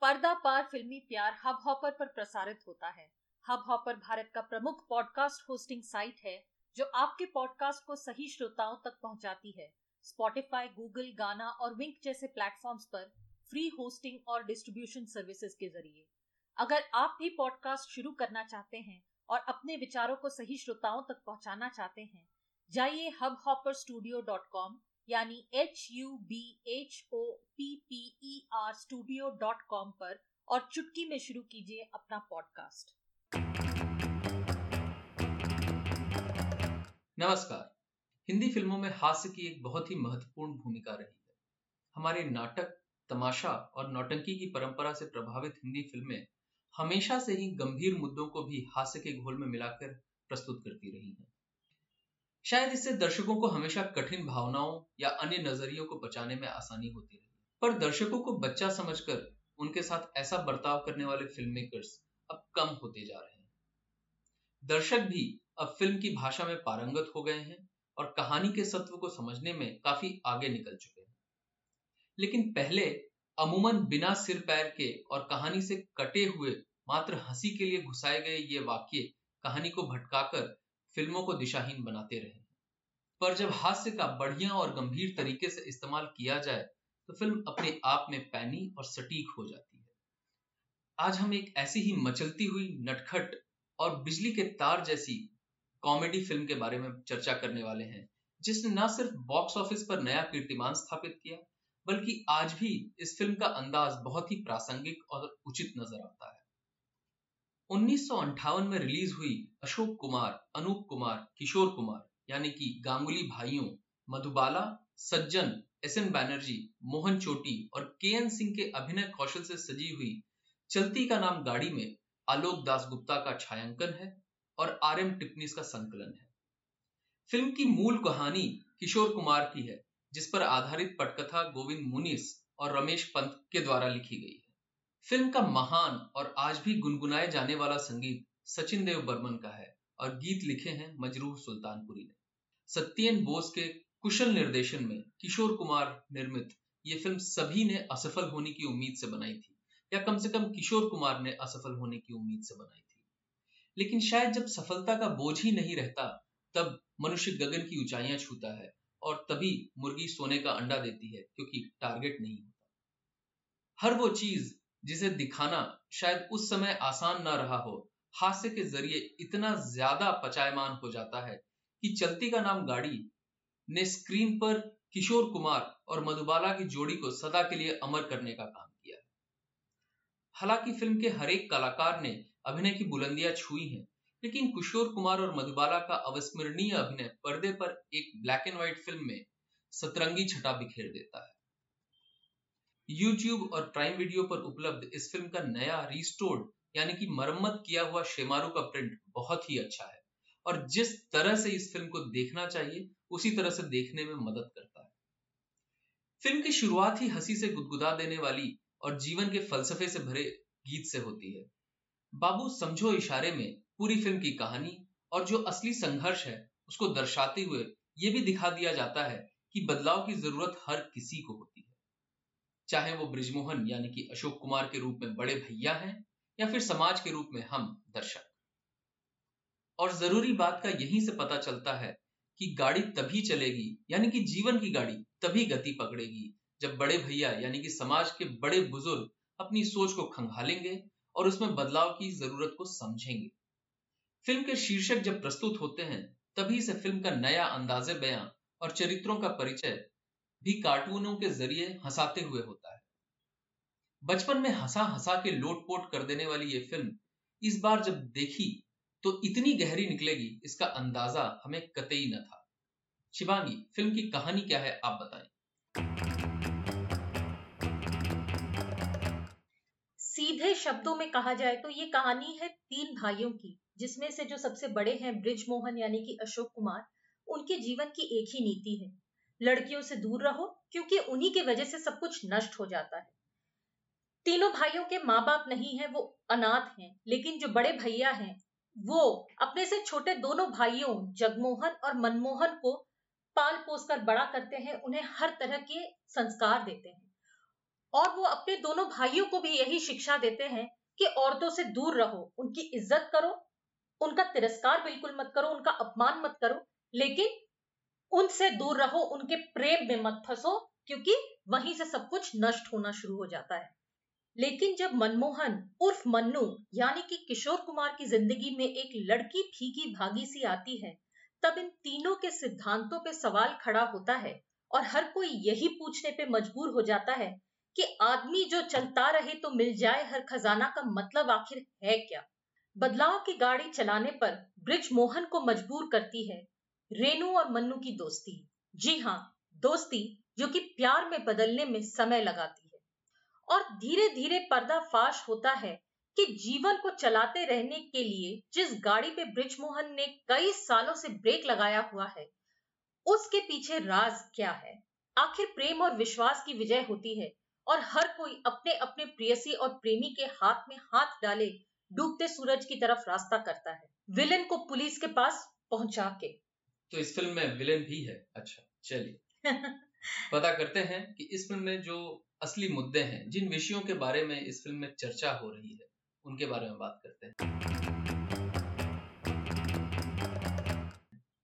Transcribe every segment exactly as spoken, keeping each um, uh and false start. पर्दा पार फिल्मी प्यार हब हॉपर पर प्रसारित होता है। हब हॉपर भारत का प्रमुख पॉडकास्ट होस्टिंग साइट है जो आपके पॉडकास्ट को सही श्रोताओं तक पहुंचाती है। स्पॉटिफाई, गूगल, गाना और विंक जैसे प्लेटफॉर्म्स पर फ्री होस्टिंग और डिस्ट्रीब्यूशन सर्विसेज के जरिए। अगर आप भी पॉडकास्ट शुरू करना चाहते हैं और अपने विचारों को सही श्रोताओं तक पहुंचाना चाहते हैं, जाइए Hubhopper studio dot com यानी H U B H O P P E R studio dot com पर और चुटकी में शुरू कीजिए अपना पॉडकास्ट। नमस्कार। हिंदी फिल्मों में हास्य की एक बहुत ही महत्वपूर्ण भूमिका रही है। हमारे नाटक, तमाशा और नौटंकी की परंपरा से प्रभावित हिंदी फिल्में हमेशा से ही गंभीर मुद्दों को भी हास्य के घोल में मिलाकर प्रस्तुत करती रही हैं। शायद इससे दर्शकों को हमेशा कठिन भावनाओं या अन्य नजरियों को बचाने में आसानी होती रही, पर दर्शकों को बच्चा समझकर उनके साथ ऐसा बर्ताव करने वाले फिल्म मेकर्स अब कम होते जा रहे हैं। दर्शक भी अब फिल्म की भाषा में पारंगत हो गए हैं और कहानी के सत्व को समझने में काफी आगे निकल चुके हैं। लेकिन पहले अमूमन बिना सिर पैर के और कहानी से कटे हुए मात्र हंसी के लिए घुसाए गए ये वाक्य कहानी को भटकाकर फिल्मों को दिशाहीन बनाते रहे। पर जब हास्य का बढ़िया और गंभीर तरीके से इस्तेमाल किया जाए तो फिल्म अपने आप में पैनी और सटीक हो जाती है। आज हम एक ऐसी ही मचलती हुई, नटखट और बिजली के तार जैसी कॉमेडी फिल्म के बारे में चर्चा करने वाले हैं, जिसने न सिर्फ बॉक्स ऑफिस पर नया कीर्तिमान स्थापित किया, बल्कि आज भी इस फिल्म का अंदाज बहुत ही प्रासंगिक और उचित नजर आता है। उन्नीस सौ अंठावन में रिलीज हुई अशोक कुमार, अनूप कुमार, किशोर कुमार यानी कि गांगुली भाइयों, मधुबाला, सज्जन, एस एन बैनर्जी, मोहन चोटी और के एन सिंह के अभिनय कौशल से सजी हुई चलती का नाम गाड़ी में आलोक दास गुप्ता का छायांकन है और आर एम टिप्पणीस का संकलन है। फिल्म की मूल कहानी किशोर कुमार की है, जिस पर आधारित पटकथा गोविंद मुनीस और रमेश पंत के द्वारा लिखी गई है। फिल्म का महान और आज भी गुनगुनाए जाने वाला संगीत सचिन देव बर्मन का है और गीत लिखे हैं मजरूह सुल्तानपुरी ने। सत्येन बोस के कुशल निर्देशन में किशोर कुमार निर्मित ये फिल्म सभी ने असफल होने की उम्मीद से बनाई थी, या कम से कम किशोर कुमार ने असफल होने की उम्मीद से बनाई थी। लेकिन शायद जब सफलता का बोझ ही नहीं रहता, तब मनुष्य गगन की ऊंचाइयां छूता है और तभी मुर्गी सोने का अंडा देती है, क्योंकि टारगेट नहीं होता। हर वो चीज जिसे दिखाना शायद उस समय आसान ना रहा हो, हास्य के जरिए इतना ज्यादा पचायमान हो जाता है कि चलती का नाम गाड़ी ने स्क्रीन पर किशोर कुमार और मधुबाला की जोड़ी को सदा के लिए अमर करने का काम। हालांकि फिल्म के हरेक कलाकार ने अभिनय की बुलंदियां छुई हैं, लेकिन किशोर कुमार और मधुबाला का अविस्मरणीय अभिनय पर्दे पर एक ब्लैक एंड व्हाइट फिल्म में सतरंगी छटा बिखेर देता है। YouTube और प्राइम वीडियो पर उपलब्ध इस फिल्म का नया रिस्टोर्ड यानी कि मरम्मत किया हुआ शेमारू का प्रिंट बहुत ही अच्छा है और जिस तरह से इस फिल्म को देखना चाहिए उसी तरह से देखने में मदद करता है। फिल्म की शुरुआत ही हंसी से गुदगुदा देने वाली और जीवन के फलसफे से भरे गीत से होती है। बाबू समझो इशारे में पूरी फिल्म की कहानी और जो असली संघर्ष है उसको दर्शाते हुए यह भी दिखा दिया जाता है कि बदलाव की जरूरत हर किसी को होती है, चाहे वो बृजमोहन यानी कि अशोक कुमार के रूप में बड़े भैया हैं या फिर समाज के रूप में हम दर्शक। और जरूरी बात का यहीं से पता चलता है कि गाड़ी तभी चलेगी यानी कि जीवन की गाड़ी तभी गति पकड़ेगी जब बड़े भैया यानी कि समाज के बड़े बुजुर्ग अपनी सोच को खंगालेंगे और उसमें बदलाव की जरूरत को समझेंगे। फिल्म के शीर्षक जब प्रस्तुत होते हैं तभी से फिल्म का नया अंदाजे बयां और चरित्रों का परिचय भी कार्टूनों के जरिए हंसाते हुए होता है। बचपन में हंसा हंसा के लोटपोट कर देने वाली ये फिल्म इस बार जब देखी तो इतनी गहरी निकलेगी इसका अंदाजा हमें कतई न था। शिवांगी, फिल्म की कहानी क्या है आप बताएं। सीधे शब्दों में कहा जाए तो ये कहानी है तीन भाइयों की, जिसमें से जो सबसे बड़े हैं बृजमोहन यानी कि अशोक कुमार, उनके जीवन की एक ही नीति है, लड़कियों से दूर रहो क्योंकि उन्हीं की वजह से सब कुछ नष्ट हो जाता है। तीनों भाइयों के माँ बाप नहीं है, वो अनाथ हैं, लेकिन जो बड़े भैया हैं वो अपने से छोटे दोनों भाइयों जगमोहन और मनमोहन को पाल पोस कर बड़ा करते हैं, उन्हें हर तरह के संस्कार देते हैं और वो अपने दोनों भाइयों को भी यही शिक्षा देते हैं कि औरतों से दूर रहो, उनकी इज्जत करो, उनका तिरस्कार बिल्कुल मत करो, उनका अपमान मत करो, लेकिन उनसे दूर रहो, उनके प्रेम में मत फंसो क्योंकि वहीं से सब कुछ नष्ट होना शुरू हो जाता है। लेकिन जब मनमोहन उर्फ मन्नू यानी कि किशोर कुमार की जिंदगी में एक लड़की फीकी भागी सी आती है, तब इन तीनों के सिद्धांतों पे सवाल खड़ा होता है और हर कोई यही पूछने पे मजबूर हो जाता है कि आदमी जो चलता रहे तो मिल जाए हर खजाना का मतलब आखिर है क्या। बदलाव की गाड़ी चलाने पर बृजमोहन को मजबूर करती है रेनू और मन्नू की दोस्ती। जी हाँ, दोस्ती जो कि प्यार में बदलने में समय लगाती है और धीरे धीरे पर्दाफाश होता है कि जीवन को चलाते रहने के लिए जिस गाड़ी पे बृजमोहन ने कई सालों से ब्रेक लगाया हुआ है, उसके पीछे राज क्या है। आखिर प्रेम और विश्वास की विजय होती है और हर कोई अपने अपने प्रियसी और प्रेमी के हाथ में हाथ डाले डूबते सूरज की तरफ रास्ता करता है, विलेन को पुलिस के पास पहुंचा के। तो इस फिल्म में विलेन भी है? अच्छा, चलिए पता करते हैं कि इस फिल्म में जो असली मुद्दे हैं, जिन विषयों के बारे में इस फिल्म में चर्चा हो रही है, उनके बारे में बात करते हैं।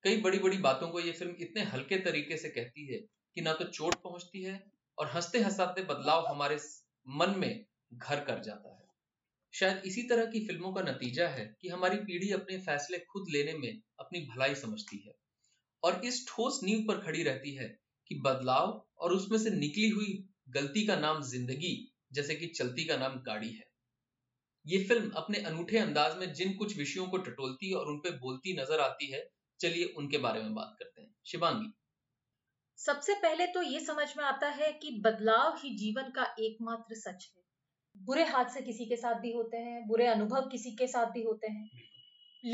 कई बड़ी बड़ी बातों को ये फिल्म इतने हल्के तरीके से कहती है कि ना तो चोट पहुंचती है और हंसते हंसाते बदलाव हमारे मन में घर कर जाता है। शायद इसी तरह की फिल्मों का नतीजा है कि हमारी पीढ़ी अपने फैसले खुद लेने में अपनी भलाई समझती है और इस ठोस नींव पर खड़ी रहती है कि बदलाव और उसमें से निकली हुई गलती का नाम जिंदगी, जैसे कि चलती का नाम गाड़ी है। ये फिल्म अपने अनूठे अंदाज में जिन कुछ विषयों को टटोलती और उन पे बोलती नजर आती है, चलिए उनके बारे में बात करते हैं। शिवांगी, सबसे पहले तो ये समझ में आता है कि बदलाव ही जीवन का एकमात्र सच है। बुरे हादसे किसी के साथ भी होते हैं, बुरे अनुभव किसी के साथ भी होते हैं,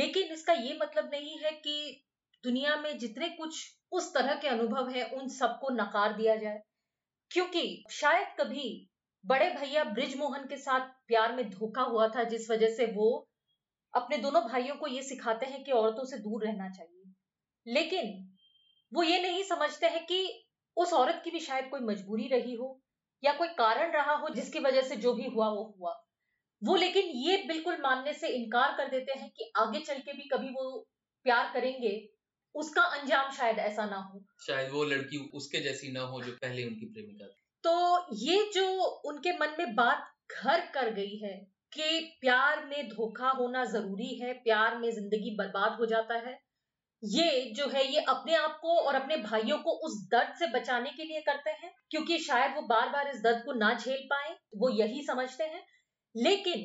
लेकिन इसका ये मतलब नहीं है कि दुनिया में जितने कुछ उस तरह के अनुभव है उन सबको नकार दिया जाए, क्योंकि शायद कभी बड़े भैया बृजमोहन के साथ प्यार में धोखा हुआ था, जिस वजह से वो अपने दोनों भाइयों को ये सिखाते हैं कि औरतों से दूर रहना चाहिए, लेकिन वो ये नहीं समझते हैं कि उस औरत की भी शायद कोई मजबूरी रही हो या कोई कारण रहा हो जिसकी वजह से जो भी हुआ वो हुआ वो लेकिन ये बिल्कुल मानने से इनकार कर देते हैं कि आगे चल के भी कभी वो प्यार करेंगे उसका अंजाम शायद ऐसा ना हो, शायद वो लड़की उसके जैसी ना हो जो पहले उनकी प्रेमिका थी। तो ये जो उनके मन में बात घर कर गई है कि प्यार में धोखा होना जरूरी है, प्यार में जिंदगी बर्बाद हो जाता है, ये जो है ये अपने आप को और अपने भाइयों को उस दर्द से बचाने के लिए करते हैं क्योंकि शायद वो बार बार इस दर्द को ना झेल पाए, वो यही समझते हैं। लेकिन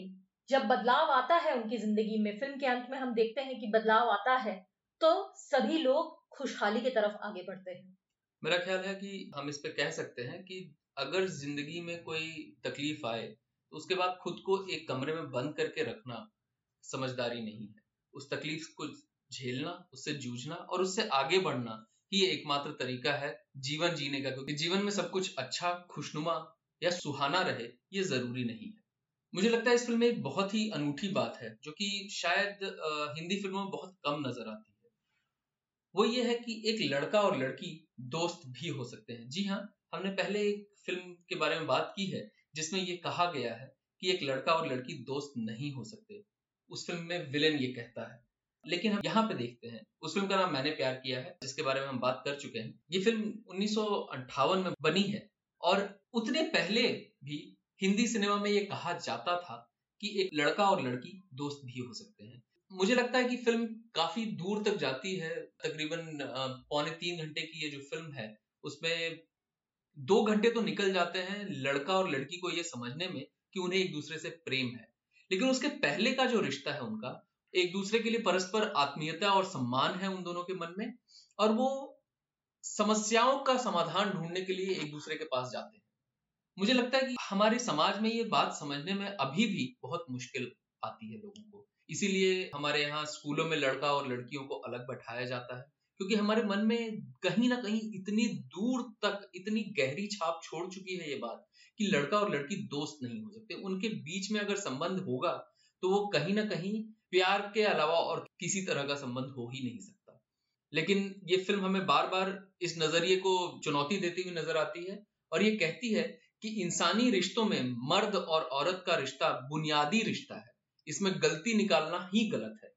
जब बदलाव आता है उनकी जिंदगी में, फिल्म के अंत में हम देखते हैं कि बदलाव आता है, तो सभी लोग खुशहाली की तरफ आगे बढ़ते हैं। मेरा ख्याल है कि हम इस पे कह सकते हैं कि अगर जिंदगी में कोई तकलीफ आए तो उसके बाद खुद को एक कमरे में बंद करके रखना समझदारी नहीं है। उस तकलीफ को झेलना, उससे जूझना और उससे आगे बढ़ना ही एकमात्र तरीका है जीवन जीने का, क्योंकि जीवन में सब कुछ अच्छा, खुशनुमा या सुहाना रहे ये जरूरी नहीं है। मुझे लगता है इस फिल्म में एक बहुत ही अनूठी बात है जो कि शायद हिंदी फिल्मों में बहुत कम नजर आती है, वो ये है कि एक लड़का और लड़की दोस्त भी हो सकते हैं। जी हाँ, हमने पहले एक फिल्म के बारे में बात की है जिसमें ये कहा गया है कि एक लड़का और लड़की दोस्त नहीं हो सकते। उस फिल्म में विलेन ये कहता है, लेकिन हम यहाँ पे देखते हैं उस फिल्म का नाम मैंने प्यार किया है, जिसके बारे में हम बात कर चुके हैं। ये फिल्म उन्नीस सौ अंठावन में बनी है और उतने पहले भी हिंदी सिनेमा में ये कहा जाता था कि एक लड़का और लड़की दोस्त भी हो सकते हैं। मुझे लगता है कि फिल्म काफी दूर तक जाती है। तकरीबन पौने तीन घंटे की ये जो फिल्म है उसमें दो घंटे तो निकल जाते हैं लड़का और लड़की को ये समझने में कि उन्हें एक दूसरे से प्रेम है, लेकिन उसके पहले का जो रिश्ता है उनका, एक दूसरे के लिए परस्पर आत्मीयता और सम्मान है उन दोनों के मन में, और वो समस्याओं का समाधान ढूंढने के लिए एक दूसरे के पास जाते हैं। मुझे लगता है कि हमारे समाज में ये बात समझने में अभी भी बहुत मुश्किल आती है लोगों को, इसीलिए हमारे यहाँ स्कूलों में लड़का और लड़कियों को अलग बैठाया जाता है, क्योंकि हमारे मन में कहीं ना कहीं इतनी दूर तक इतनी गहरी छाप छोड़ चुकी है ये बात कि लड़का और लड़की दोस्त नहीं हो सकते। उनके बीच में अगर संबंध होगा तो वो कहीं ना कहीं प्यार के अलावा और किसी तरह का संबंध हो ही नहीं सकता। लेकिन ये फिल्म हमें बार बार इस नजरिए को चुनौती देती हुई नजर आती है और ये कहती है कि इंसानी रिश्तों में मर्द और औरत का रिश्ता बुनियादी रिश्ता है, इसमें गलती निकालना ही गलत है।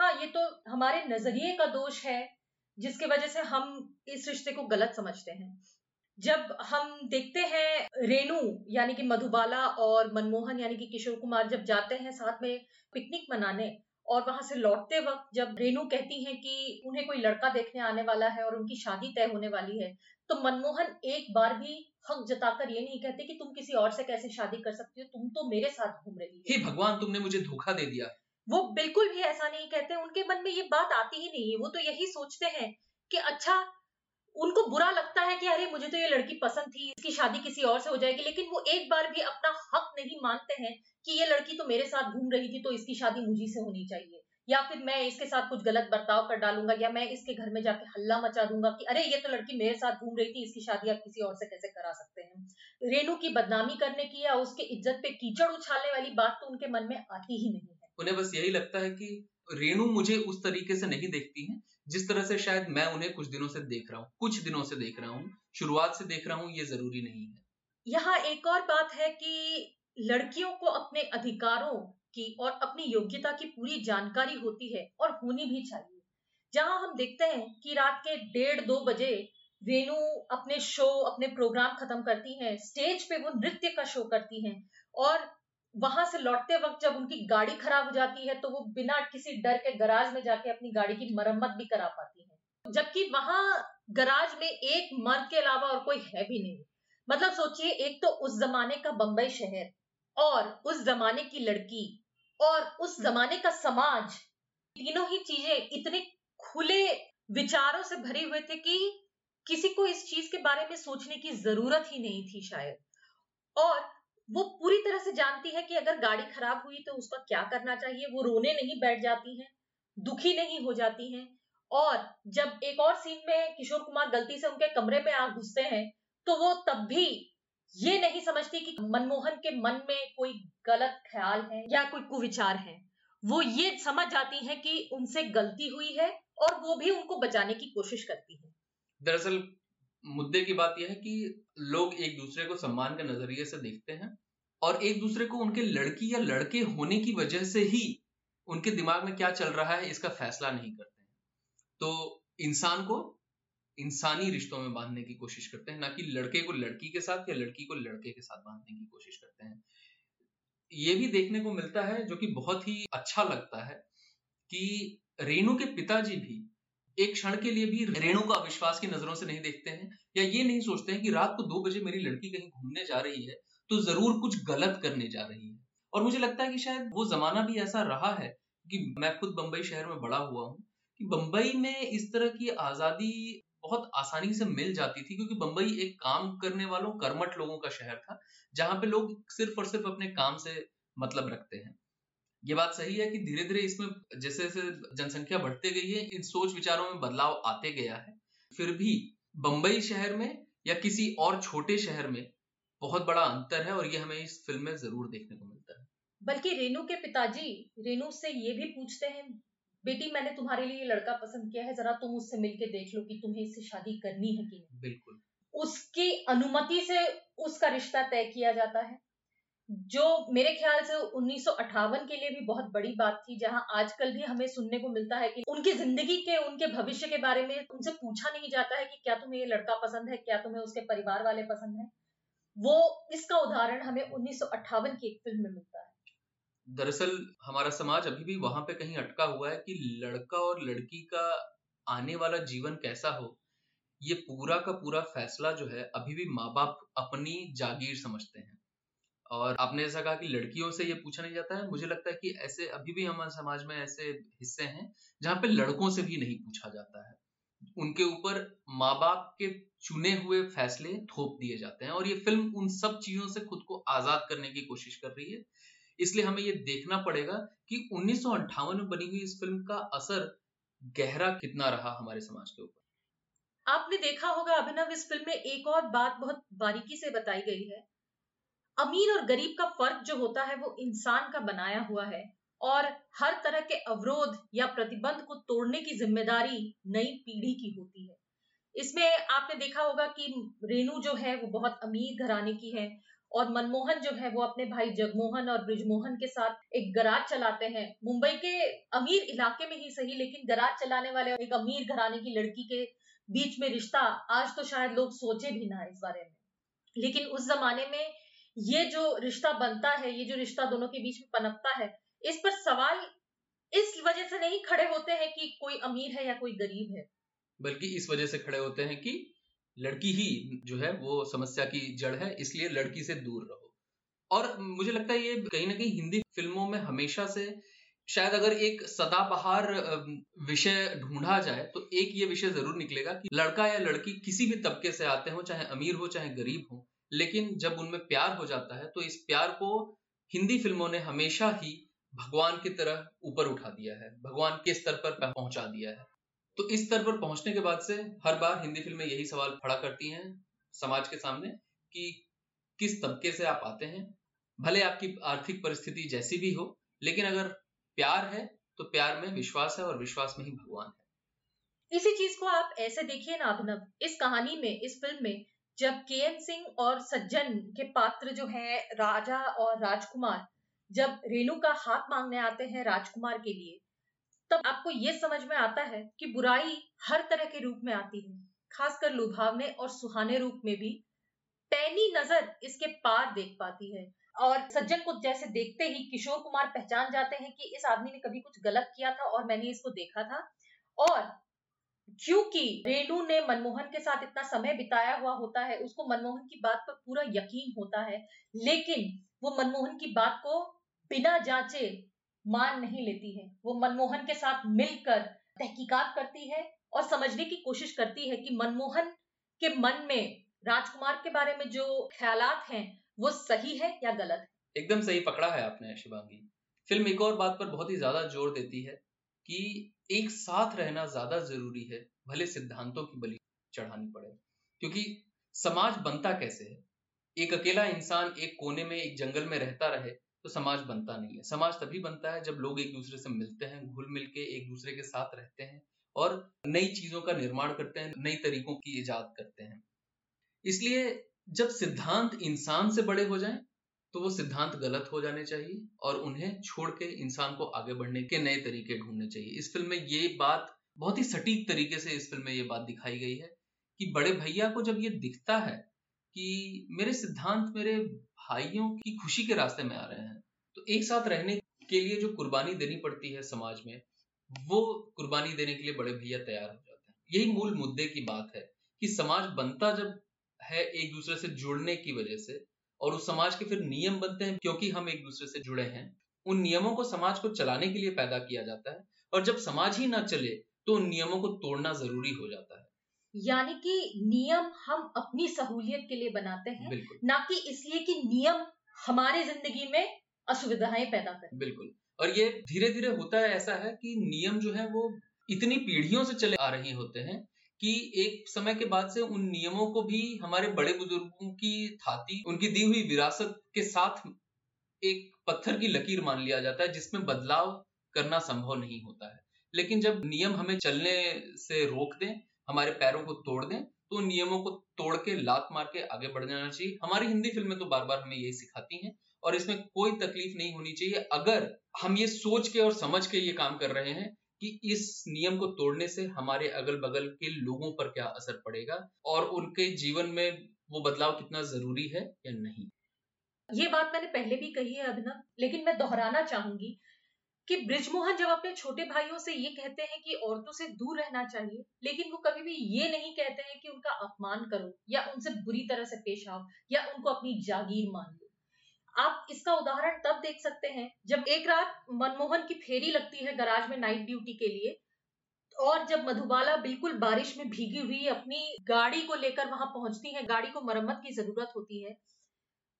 हाँ, ये तो हमारे नजरिए का दोष है जिसके वजह से हम इस रिश्ते को गलत समझते हैं। जब हम देखते हैं रेनू यानी कि मधुबाला और मनमोहन यानी कि किशोर कुमार जब जाते हैं साथ में पिकनिक मनाने और वहां से लौटते वक्त जब रेनू कहती हैं कि उन्हें कोई लड़का देखने आने वाला है और उनकी शादी तय होने वाली है, तो मनमोहन एक बार भी हक जताकर ये नहीं कहते कि तुम किसी और से कैसे शादी कर सकती हो, तुम तो मेरे साथ घूम रही हो। हे भगवान, तुमने मुझे धोखा दे दिया। वो बिल्कुल भी ऐसा नहीं कहते, उनके मन में ये बात आती ही नहीं है। वो तो यही सोचते हैं कि अच्छा, उनको बुरा लगता है कि अरे मुझे तो ये लड़की पसंद थी, इसकी शादी किसी और से हो जाएगी, लेकिन वो एक बार भी अपना हक नहीं मानते हैं कि ये लड़की तो मेरे साथ घूम रही थी तो इसकी शादी मुझी से होनी चाहिए, या फिर मैं इसके साथ कुछ गलत बर्ताव कर डालूंगा, या मैं इसके घर में जाके हल्ला मचा दूंगा कि अरे ये तो लड़की मेरे साथ घूम रही थी, इसकी शादी आप किसी और से कैसे करा सकते हैं। रेनू की बदनामी करने की या उसके इज्जत पे कीचड़ उछालने वाली बात तो उनके मन में आती ही नहीं है। उन्हें बस यही लगता है कि रेनू मुझे उस तरीके से नहीं देखती है जिस तरह से शायद मैं उन्हें कुछ दिनों से देख रहा हूँ कुछ दिनों से देख रहा हूँ शुरुआत से देख रहा हूँ, ये जरूरी नहीं है। यहाँ एक और बात है कि लड़कियों को अपने अधिकारों की और अपनी योग्यता की पूरी जानकारी होती है और होनी भी चाहिए। जहाँ हम देखते हैं कि रात के डेढ़ दो बजे रेनू अपने शो अपने प्रोग्राम खत्म करती है, स्टेज पे वो नृत्य का शो करती है और वहां से लौटते वक्त जब उनकी गाड़ी खराब हो जाती है तो वो बिना किसी डर के गराज में जाके अपनी गाड़ी की मरम्मत भी करा पाती है, जबकि वहां गराज में एक मर्द के अलावा और कोई है भी नहीं। मतलब सोचिए, एक तो उस जमाने का बंबई शहर और उस जमाने की लड़की और उस जमाने का समाज, तीनों ही चीजें इतने खुले विचारों से भरे हुए थे कि किसी को इस चीज के बारे में सोचने की जरूरत ही नहीं थी शायद। और वो पूरी तरह से जानती है कि अगर गाड़ी खराब हुई तो उसका क्या करना चाहिए, वो रोने नहीं बैठ जाती हैं, दुखी नहीं हो जाती हैं। और जब एक और सीन में किशोर कुमार गलती से उनके कमरे में आ घुसते हैं तो वो तब भी ये नहीं समझती कि मनमोहन के मन में कोई गलत ख्याल है या कोई कुविचार है। वो ये समझ जाती है कि उनसे गलती हुई है और वो भी उनको बचाने की कोशिश करती है। दरअसल मुद्दे की बात यह है कि लोग एक दूसरे को सम्मान के नजरिए से देखते हैं और एक दूसरे को उनके लड़की या लड़के होने की वजह से ही उनके दिमाग में क्या चल रहा है इसका फैसला नहीं करते हैं, तो इंसान को इंसानी रिश्तों में बांधने की कोशिश करते हैं, ना कि लड़के को लड़की के साथ या लड़की को लड़के के साथ बांधने की कोशिश करते हैं। ये भी देखने को मिलता है, जो कि बहुत ही अच्छा लगता है, कि रेनू के पिताजी भी एक क्षण के लिए भी रेणु को अविश्वास की नजरों से नहीं देखते हैं या ये नहीं सोचते हैं कि रात को दो बजे मेरी लड़की कहीं घूमने जा रही है तो जरूर कुछ गलत करने जा रही है। और मुझे लगता है कि शायद वो जमाना भी ऐसा रहा है कि मैं खुद बंबई शहर में बड़ा हुआ हूँ कि बंबई में इस तरह की आजादी बहुत आसानी से मिल जाती थी, क्योंकि बंबई एक काम करने वालों कर्मठ लोगों का शहर था जहां पे लोग सिर्फ और सिर्फ अपने काम से मतलब रखते हैं। ये बात सही है कि धीरे धीरे इसमें जैसे जैसे जनसंख्या बढ़ते गई है इन सोच विचारों में बदलाव आते गया है, फिर भी बंबई शहर में या किसी और छोटे शहर में बहुत बड़ा अंतर है और ये हमें इस फिल्म में जरूर देखने को मिलता है। बल्कि रेनू के पिताजी रेनू से ये भी पूछते हैं, बेटी मैंने तुम्हारे लिए लड़का पसंद किया है, जरा तुम उससे मिलके देख लो कि तुम्हें इससे शादी करनी है कि नहीं। बिल्कुल उसकी अनुमति से उसका रिश्ता तय किया जाता है, जो मेरे ख्याल से उन्नीस सौ अट्ठावन के लिए भी बहुत बड़ी बात थी, जहां आजकल भी हमें सुनने को मिलता है कि उनकी जिंदगी के उनके भविष्य के बारे में उनसे पूछा नहीं जाता है कि क्या तुम्हें ये लड़का पसंद है, क्या तुम्हें उसके परिवार वाले पसंद है। वो इसका उदाहरण हमें उन्नीस सौ अट्ठावन की एक फिल्म में मिलता है। दरअसल हमारा समाज अभी भी वहां पे कहीं अटका हुआ है कि लड़का और लड़की का आने वाला जीवन कैसा हो, ये पूरा का पूरा फैसला जो है अभी भी माँ बाप अपनी जागीर समझते हैं। और आपने जैसा कहा कि लड़कियों से ये पूछा नहीं जाता है, मुझे लगता है कि ऐसे अभी भी हमारे समाज में ऐसे हिस्से हैं जहाँ पे लड़कों से भी नहीं पूछा जाता है, उनके ऊपर माँ बाप के चुने हुए फैसले थोप दिए जाते हैं। और ये फिल्म उन सब चीजों से खुद को आजाद करने की कोशिश कर रही है, इसलिए हमें ये देखना पड़ेगा कि उन्नीस सौ अंठावन में बनी हुई इस फिल्म का असर गहरा कितना रहा हमारे समाज के ऊपर। आपने देखा होगा अभिनव, इस फिल्म में एक और बात बहुत बारीकी से बताई गई है, अमीर और गरीब का फर्क जो होता है वो इंसान का बनाया हुआ है और हर तरह के अवरोध या प्रतिबंध को तोड़ने की जिम्मेदारी नई पीढ़ी की होती है। इसमें आपने देखा होगा कि रेनू जो है वो बहुत अमीर घराने की है और मनमोहन जो है वो अपने भाई जगमोहन और बृजमोहन के साथ एक गराज चलाते हैं। मुंबई के अमीर इलाके में ही सही, लेकिन गराज चलाने वाले एक अमीर घराने की लड़की के बीच में रिश्ता, आज तो शायद लोग सोचे भी ना इस बारे में, लेकिन उस जमाने में ये जो रिश्ता बनता है, ये जो रिश्ता दोनों के बीच में पनपता है, इस पर सवाल इस वजह से नहीं खड़े होते हैं कि कोई अमीर है या कोई गरीब है, बल्कि इस वजह से खड़े होते हैं कि लड़की ही जो है वो समस्या की जड़ है, इसलिए लड़की से दूर रहो। और मुझे लगता है ये कहीं ना कहीं हिंदी फिल्मों में हमेशा से, शायद अगर एक सदाबहार विषय ढूंढा जाए तो एक ये विषय जरूर निकलेगा कि लड़का या लड़की किसी भी तबके से आते हो, चाहे अमीर हो चाहे गरीब हो, लेकिन जब उनमें प्यार हो जाता है तो इस प्यार को हिंदी फिल्मों ने हमेशा ही भगवान की तरह ऊपर उठा दिया है, भगवान के स्तर पर पहुंचा दिया है। तो इस स्तर पर पहुंचने के बाद से हर बार हिंदी फिल्में यही सवाल खड़ा करती हैं समाज के सामने कि किस तबके से आप आते हैं, भले आपकी आर्थिक परिस्थिति जैसी भी हो, लेकिन अगर प्यार है तो प्यार में विश्वास है और विश्वास में ही भगवान है। इसी चीज को आप ऐसे देखिए ना अभिनव, इस कहानी में, इस फिल्म में, जब के एम सिंह और सज्जन के पात्र जो है राजा और राजकुमार, जब रेनू का हाथ मांगने आते हैं राजकुमार के लिए, तब आपको ये समझ में आता है कि बुराई हर तरह के रूप में आती है, खासकर लुभावने और सुहाने रूप में भी। पैनी नजर इसके पार देख पाती है और सज्जन को जैसे देखते ही किशोर कुमार पहचान जाते हैं कि इस आदमी ने कभी कुछ गलत किया था और मैंने इसको देखा था। और क्योंकि रेनू ने मनमोहन के साथ इतना समय बिताया हुआ होता है, उसको मनमोहन की बात पर पूरा यकीन होता है, लेकिन वो मनमोहन की बात को बिना जांचे मान नहीं लेती है। वो मनमोहन के साथ मिलकर तहकीकात करती है और समझने की कोशिश करती है कि मनमोहन के मन में राजकुमार के बारे में जो ख्यालात हैं वो सही है या गलत है। एकदम सही पकड़ा है आपने शिवांगी। फिल्म एक और बात पर बहुत ही ज्यादा जोर देती है कि एक साथ रहना ज्यादा जरूरी है, भले सिद्धांतों की बलि चढ़ानी पड़े, क्योंकि समाज बनता कैसे है? एक अकेला इंसान एक कोने में, एक जंगल में रहता रहे तो समाज बनता नहीं है। समाज तभी बनता है जब लोग एक दूसरे से मिलते हैं, घुल मिल के एक दूसरे के साथ रहते हैं और नई चीजों का निर्माण करते हैं, नई तरीकों की ईजाद करते हैं। इसलिए जब सिद्धांत इंसान से बड़े हो जाएं तो वो सिद्धांत गलत हो जाने चाहिए और उन्हें छोड़ के इंसान को आगे बढ़ने के नए तरीके ढूंढने चाहिए। इस फिल्म में ये बात बहुत ही सटीक तरीके से इस फिल्म में ये बात दिखाई गई है कि बड़े भैया को जब ये दिखता है कि मेरे सिद्धांत मेरे भाइयों की खुशी के रास्ते में आ रहे हैं, तो एक साथ रहने के लिए जो कुर्बानी देनी पड़ती है समाज में, वो कुर्बानी देने के लिए बड़े भैया तैयार हो जाते हैं। यही मूल मुद्दे की बात है कि समाज बनता जब है एक दूसरे से जुड़ने की वजह से, और उस समाज के फिर नियम बनते हैं क्योंकि हम एक दूसरे से जुड़े हैं, उन नियमों को समाज को चलाने के लिए पैदा किया जाता है, और जब समाज ही ना चले तो उन नियमों को तोड़ना जरूरी हो जाता है। यानी कि नियम हम अपनी सहूलियत के लिए बनाते हैं, ना कि इसलिए कि नियम हमारे जिंदगी में असुविधाएं पैदा करें। बिल्कुल, और ये धीरे धीरे होता है। ऐसा है कि नियम जो है वो इतनी पीढ़ियों से चले आ रहे होते हैं कि एक समय के बाद से उन नियमों को भी हमारे बड़े बुजुर्गों की थाती, उनकी दी हुई विरासत के साथ एक पत्थर की लकीर मान लिया जाता है, जिसमें बदलाव करना संभव नहीं होता है। लेकिन जब नियम हमें चलने से रोक दें, हमारे पैरों को तोड़ दें, तो उन नियमों को तोड़ के लात मार के आगे बढ़ जाना चाहिए। हमारी हिंदी फिल्में तो बार बार हमें यही सिखाती हैं और इसमें कोई तकलीफ नहीं होनी चाहिए अगर हम ये सोच के और समझ के ये काम कर रहे हैं कि इस नियम को तोड़ने से हमारे अगल बगल के लोगों पर क्या असर पड़ेगा और उनके जीवन में वो बदलाव कितना जरूरी है या नहीं। ये बात मैंने पहले भी कही है अभिनव, लेकिन मैं दोहराना चाहूंगी कि बृजमोहन जब अपने छोटे भाइयों से ये कहते हैं कि औरतों से दूर रहना चाहिए, लेकिन वो कभी भी ये नहीं कहते हैं कि उनका अपमान करो या उनसे बुरी तरह से पेश आओ या उनको अपनी जागीर मान लो। आप इसका उदाहरण तब देख सकते हैं जब एक रात मनमोहन की फेरी लगती है गराज में नाइट ड्यूटी के लिए, और जब मधुबाला बिल्कुल बारिश में भीगी हुई अपनी गाड़ी को लेकर वहां पहुंचती है, गाड़ी को मरम्मत की जरूरत होती है,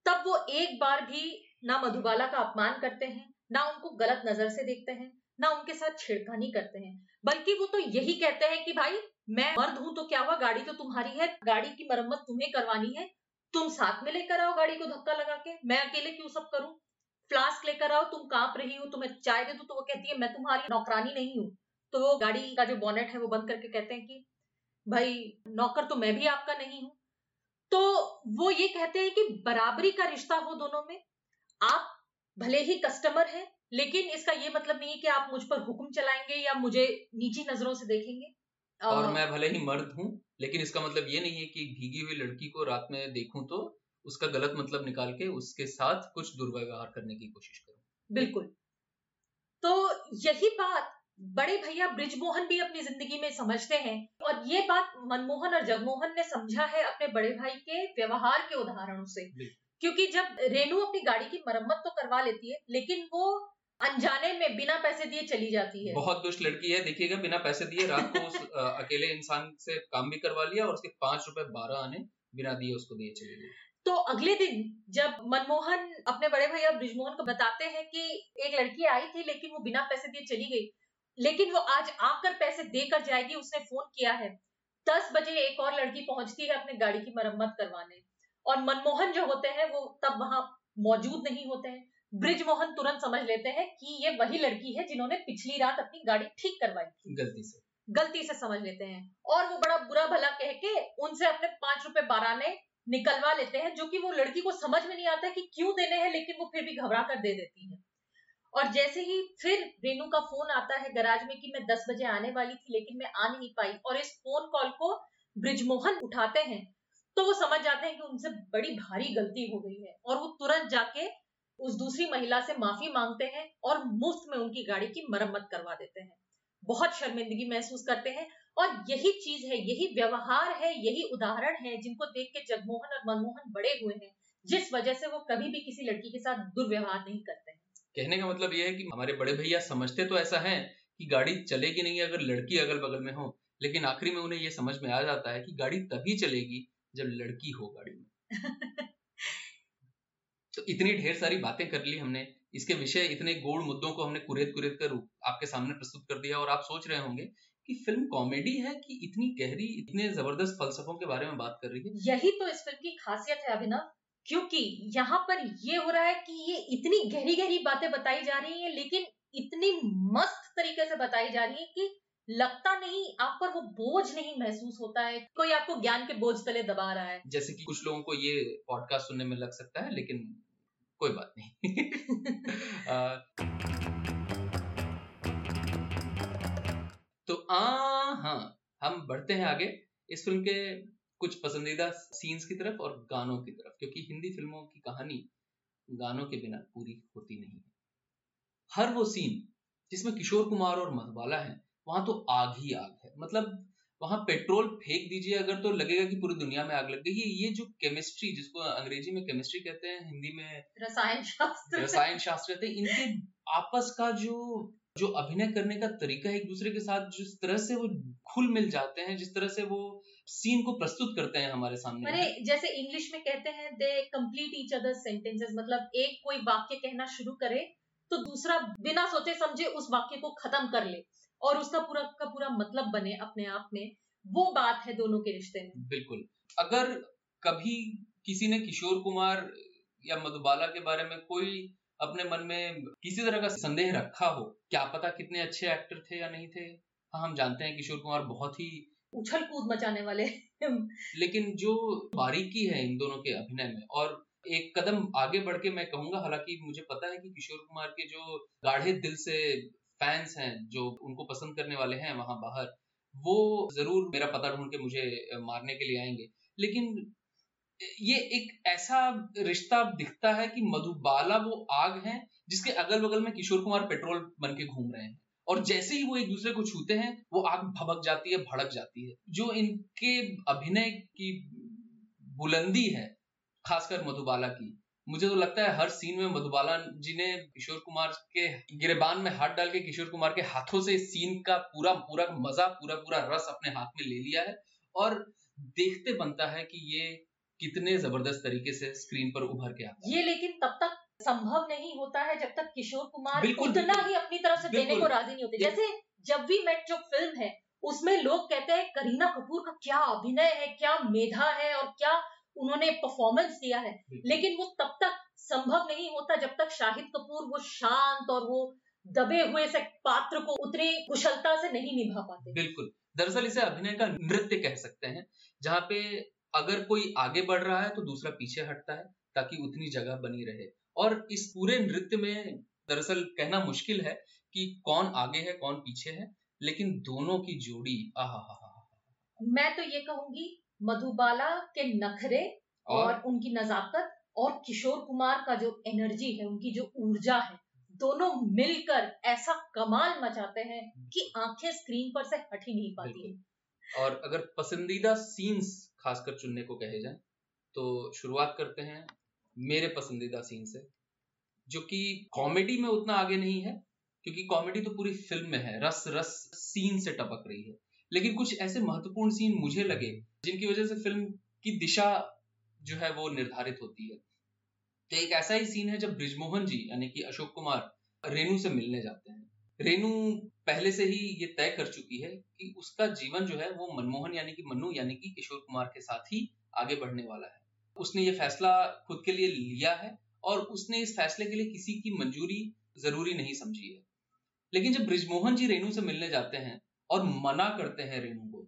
तब वो एक बार भी ना मधुबाला का अपमान करते हैं, ना उनको गलत नजर से देखते हैं, ना उनके साथ छेड़खानी करते हैं, बल्कि वो तो यही कहते हैं कि भाई मैं मर्द हूं तो क्या हुआ, गाड़ी तो तुम्हारी है, गाड़ी की मरम्मत तुम्हें करवानी है, तुम साथ में लेकर आओ गाड़ी को धक्का लगा के, मैं अकेले क्यों सब करूं, फ्लास्क लेकर आओ, तुम कांप रही हो, तुम्हें चाय दे दूं तो वो कहती है मैं तुम्हारी नौकरानी नहीं हूं, तो वो गाड़ी का जो बोनेट है वो बंद करके कहते हैं कि भाई नौकर तो मैं भी आपका नहीं हूं। तो वो ये कहते हैं कि बराबरी का रिश्ता हो दोनों में, आप भले ही कस्टमर हैं लेकिन इसका ये मतलब नहीं है कि आप मुझ पर हुक्म चलाएंगे या मुझे नीची नजरों से देखेंगे, और आ... मैं भले ही मर्द हूं लेकिन इसका मतलब ये नहीं है कि भीगी हुई लड़की को रात में देखूं तो उसका गलत मतलब निकाल के उसके साथ कुछ दुर्व्यवहार करने की कोशिश करूं। बिल्कुल, तो यही बात बड़े भैया बृजमोहन भी अपनी जिंदगी में समझते हैं, और ये बात मनमोहन और जगमोहन ने समझा है अपने बड़े भाई के व्यवहार के उदाहरणों से। क्योंकि जब रेनू अपनी गाड़ी की मरम्मत तो करवा लेती है, लेकिन वो अनजाने में बिना पैसे दिए चली जाती है। बहुत दुष्ट लड़की है, देखिएगा, बिना पैसे दिए रात को उस अकेले इंसान से काम भी करवा लिया और उसके पांच रुपए बारह आने बिना दिए उसको दिए चली गई। तो अगले दिन जब मनमोहन अपने बड़े भैया बृजमोहन को बताते हैं कि एक लड़की आई थी लेकिन वो बिना पैसे दिए चली गई, लेकिन वो आज आकर पैसे देकर जाएगी, उसने फोन किया है। दस बजे एक और लड़की पहुंचती है अपने गाड़ी की मरम्मत करवाने, और मनमोहन जो होते हैं वो तब वहां मौजूद नहीं होते हैं। बृजमोहन तुरंत समझ लेते हैं कि ये वही लड़की है जिन्होंने पिछली रात अपनी गाड़ी ठीक करवाई थी, गलती से गलती से समझ लेते हैं, और वो बड़ा बुरा भला कह के उनसे अपने पांच रुपए बाराने निकलवा लेते हैं, जो कि वो लड़की को समझ में नहीं आता कि क्यों देने हैं, लेकिन वो फिर भी घबरा कर दे देती है। और जैसे ही फिर रेनू का फोन आता है गराज में कि मैं दस बजे आने वाली थी लेकिन मैं आ नहीं पाई, और इस फोन कॉल को बृजमोहन उठाते हैं, तो वो समझ जाते हैं कि उनसे बड़ी भारी गलती हो गई है, और वो तुरंत जाके उस दूसरी महिला से माफी मांगते हैं और मुफ्त में उनकी गाड़ी की मरम्मत करवा देते हैं। बहुत शर्मिंदगी महसूस करते हैं, और यही चीज है, यही व्यवहार है, यही उदाहरण है जिनको देख के जगमोहन और मनमोहन बड़े हुए हैं, जिस वजह से वो कभी भी किसी लड़की के साथ दुर्व्यवहार नहीं करते हैं। कहने का मतलब यह है कि हमारे बड़े भैया समझते तो ऐसा है कि गाड़ी चलेगी नहीं अगर लड़की अगल बगल में हो, लेकिन आखिरी में उन्हें यह समझ में आ जाता है कि गाड़ी तभी चलेगी जब लड़की हो गाड़ी में। तो इतनी ढेर सारी बातें कर ली हमने, इसके विषय इतने गोड़ मुद्दों को हमने कुरेद कुरेद कर आपके सामने प्रस्तुत कर दिया, और आप सोच रहे होंगे कि फिल्म कॉमेडी है कि इतनी गहरी, इतने जबरदस्त फलसफों के बारे में बात कर रही है। यही तो इस फिल्म की खासियत है अभिनव, क्योंकि यहाँ पर ये हो रहा है कि ये इतनी गहरी गहरी बातें बताई जा रही है, लेकिन इतनी मस्त तरीके से बताई जा रही है कि लगता नहीं, आप पर वो बोझ नहीं महसूस होता है, कोई आपको ज्ञान के बोझ तले दबा रहा है। जैसे कि कुछ लोगों को ये पॉडकास्ट सुनने में लग सकता है, लेकिन कोई बात नहीं। तो आ हाँ, हम बढ़ते हैं आगे इस फिल्म के कुछ पसंदीदा सीन्स की तरफ और गानों की तरफ, क्योंकि हिंदी फिल्मों की कहानी गानों के बिना पूरी होती नहीं है। हर वो सीन जिसमें किशोर कुमार और मधुबाला है, वहां तो आग ही आग है। मतलब वहां पेट्रोल फेंक दीजिए अगर तो लगेगा कि पूरी दुनिया में आग लग गई है। ये जो केमिस्ट्री, जिसको अंग्रेजी में केमिस्ट्री कहते हैं, हिंदी में रसायन शास्त्र रसायन शास्त्र कहते हैं, इनके आपस का जो जो अभिनय करने का तरीका है, एक दूसरे के साथ जिस तरह से वो खुल मिल जाते हैं, जिस तरह से वो सीन को प्रस्तुत करते हैं हमारे सामने, मैंने जैसे इंग्लिश में कहते हैं they complete each other sentences, मतलब एक कोई वाक्य कहना शुरू करे तो दूसरा बिना सोचे समझे उस वाक्य को खत्म कर ले और उसका पूरा का पूरा मतलब बने अपने आप में। वो बात है दोनों के रिश्ते में। बिल्कुल, अगर कभी किसी ने किशोर कुमार या मधुबाला के बारे में कोई अपने मन में किसी तरह का संदेह रखा हो, क्या पता कितने अच्छे एक्टर थे या नहीं थे। हाँ, हम जानते हैं किशोर कुमार बहुत ही उछल कूद मचाने वाले, लेकिन जो बारीकी है इन दोनों के अभिनय में, और एक कदम आगे बढ़ के मैं कहूंगा, हालांकि मुझे पता है कि किशोर कुमार के जो गाढ़े दिल से फैंस हैं, जो उनको पसंद करने वाले हैं वहां बाहर, वो जरूर मेरा पता ढूंढ के मुझे मारने के लिए आएंगे, लेकिन ये एक ऐसा रिश्ता दिखता है कि मधुबाला वो आग है जिसके अगल बगल में किशोर कुमार पेट्रोल बन के घूम रहे हैं, और जैसे ही वो एक दूसरे को छूते हैं वो आग भभक जाती है, भड़क जाती है। जो इनके अभिनय की बुलंदी है, खासकर मधुबाला की, मुझे तो लगता है हर सीन में मधुबाला जी ने किशोर कुमार के गिरेबान में हाथ डाल के किशोर कुमार के हाथों से सीन का पूरा पूरा मजा, पूरा पूरा रस अपने हाथ में ले लिया है। और देखते बनता है कि ये कितने जबरदस्त तरीके से स्क्रीन पर उभर के आता है। ये लेकिन तब तक संभव नहीं होता है जब तक किशोर कुमार उतना ही अपनी तरफ से देने को राजी नहीं होते। जैसे जब भी मेट जो फिल्म है उसमें लोग कहते हैं करीना कपूर का क्या अभिनय है, क्या मेधा है और क्या उन्होंने परफॉर्मेंस दिया है, लेकिन वो तब तक संभव नहीं होता जब तक शाहिद कपूर वो शांत और वो दबे हुए से पात्र को उतनी कुशलता से नहीं निभा पाते। बिल्कुल, दरअसल इसे अभिनय का नृत्य कह सकते हैं, जहां पे अगर कोई आगे बढ़ रहा है तो दूसरा पीछे हटता है ताकि उतनी जगह बनी रहे। और इस पूरे नृत्य में दरअसल कहना मुश्किल है कि कौन आगे है कौन पीछे है, लेकिन दोनों की जोड़ी आहा। मैं तो ये कहूंगी मधुबाला के नखरे और, और उनकी नजाकत और किशोर कुमार का जो एनर्जी है, उनकी जो ऊर्जा है, दोनों मिलकर ऐसा कमाल मचाते हैं कि आंखें स्क्रीन पर से हट ही नहीं पाती है। और अगर पसंदीदा सीन्स खासकर चुनने को कहे जाए तो शुरुआत करते हैं मेरे पसंदीदा सीन से, जो कि कॉमेडी में उतना आगे नहीं है क्योंकि कॉमेडी तो पूरी फिल्म में है, रस रस सीन से टपक रही है, लेकिन कुछ ऐसे महत्वपूर्ण सीन मुझे लगे जिनकी वजह से फिल्म की दिशा जो है वो निर्धारित होती है। तो एक ऐसा ही सीन है जब बृजमोहन जी यानी कि अशोक कुमार रेनू से मिलने जाते हैं। रेनू पहले से ही ये तय कर चुकी है कि उसका जीवन जो है वो मनमोहन यानी कि मन्नू यानी कि किशोर कुमार के साथ ही आगे बढ़ने वाला है। उसने ये फैसला खुद के लिए लिया है और उसने इस फैसले के लिए किसी की मंजूरी जरूरी नहीं समझी है। लेकिन जब बृजमोहन जी रेनू से मिलने जाते हैं और मना करते हैं रेनू को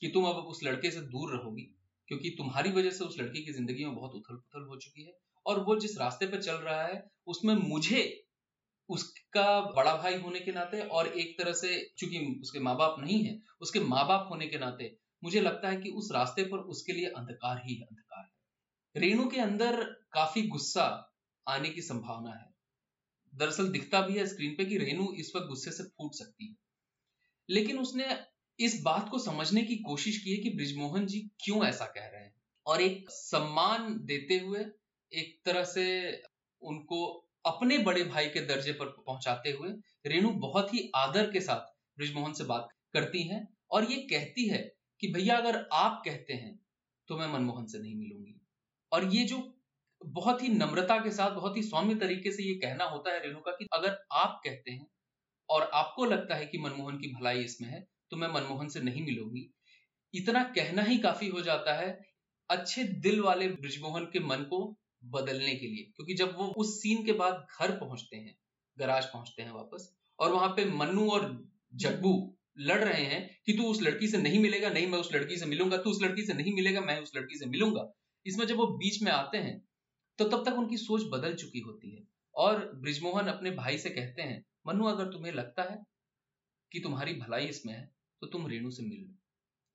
कि तुम अब उस लड़के से दूर रहोगी क्योंकि तुम्हारी वजह से उस लड़की की जिंदगी में बहुत उथल पुथल हो चुकी है और वो जिस रास्ते पर चल रहा है उसमें मुझे उसका बड़ा भाई होने के नाते और एक तरह से चूंकि उसके माँ बाप नहीं है, उसके माँ बाप होने के नाते मुझे लगता है कि उस रास्ते पर उसके लिए अंधकार ही अंधकार है। रेनू के अंदर काफी गुस्सा आने की संभावना है। दरअसल दिखता भी है स्क्रीन पे कि रेनू इस वक्त गुस्से से फूट सकती है, लेकिन उसने इस बात को समझने की कोशिश की है कि बृजमोहन जी क्यों ऐसा कह रहे हैं और एक सम्मान देते हुए, एक तरह से उनको अपने बड़े भाई के दर्जे पर पहुंचाते हुए रेनू बहुत ही आदर के साथ बृजमोहन से बात करती हैं और ये कहती है कि भैया अगर आप कहते हैं तो मैं मनमोहन से नहीं मिलूंगी। और ये जो बहुत ही नम्रता के साथ, बहुत ही सौम्य तरीके से ये कहना होता है रेनू का कि अगर आप कहते हैं और आपको लगता है कि मनमोहन की भलाई इसमें है तो मैं मनमोहन से नहीं मिलूंगी, इतना कहना ही काफी हो जाता है अच्छे दिल वाले बृजमोहन के मन को बदलने के लिए। क्योंकि जब वो उस सीन के बाद घर पहुंचते हैं, गराज पहुंचते हैं वापस, और वहां पे मन्नू और जग्गू लड़ रहे हैं कि तू उस लड़की से नहीं मिलेगा, नहीं मैं उस लड़की से मिलूंगा, तू उस लड़की से नहीं मिलेगा, मैं उस लड़की से मिलूंगा, इसमें जब वो बीच में आते हैं तो तब तक उनकी सोच बदल चुकी होती है। और बृजमोहन अपने भाई से कहते हैं, मन्नू अगर तुम्हें लगता है कि तुम्हारी भलाई इसमें है तो तुम रेणु से मिल लो,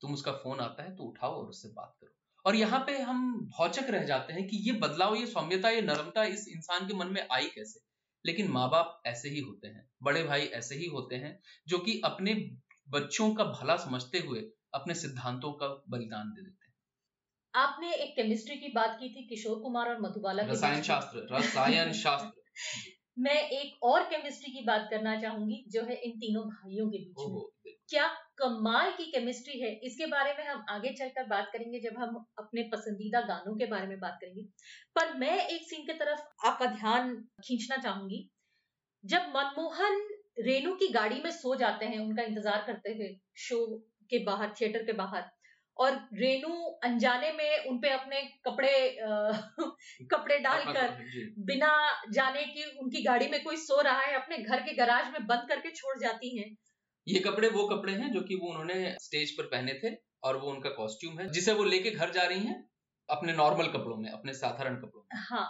तुम उसका फोन आता है तो उठाओ और उससे बात करो। और यहाँ पे हम भौचक रह जाते हैं कि ये बदलाव, ये सौम्यता, ये नरमता इस इंसान के मन में आई कैसे। लेकिन माँ बाप ऐसे ही होते हैं, बड़े भाई ऐसे ही होते हैं, जो कि अपने बच्चों का भला समझते हुए अपने सिद्धांतों का बलिदान दे देते हैं। आपने एक केमिस्ट्री की बात की थी किशोर कुमार और मधुबाला, रसायन शास्त्र रसायन शास्त्र मैं एक और केमिस्ट्री की बात करना चाहूंगी जो है इन तीनों भाइयों के बीच में। क्या कमाल की केमिस्ट्री है, इसके बारे में हम आगे चलकर बात करेंगे जब हम अपने पसंदीदा गानों के बारे में बात करेंगे। पर मैं एक सीन की तरफ आपका ध्यान खींचना चाहूंगी जब मनमोहन रेनू की गाड़ी में सो जाते हैं उनका इंतजार करते हुए शो के बाहर, थिएटर के बाहर, और रेनू अनजाने में उनपे अपने कपड़े आ, कपड़े डालकर बिना जाने कि उनकी गाड़ी में कोई सो रहा है अपने घर के गराज में बंद करके छोड़ जाती हैं। ये कपड़े वो कपड़े हैं जो कि वो उन्होंने स्टेज पर पहने थे और वो उनका कॉस्ट्यूम है जिसे वो लेके घर जा रही हैं अपने नॉर्मल कपड़ों में, अपने साधारण कपड़ों में। हाँ,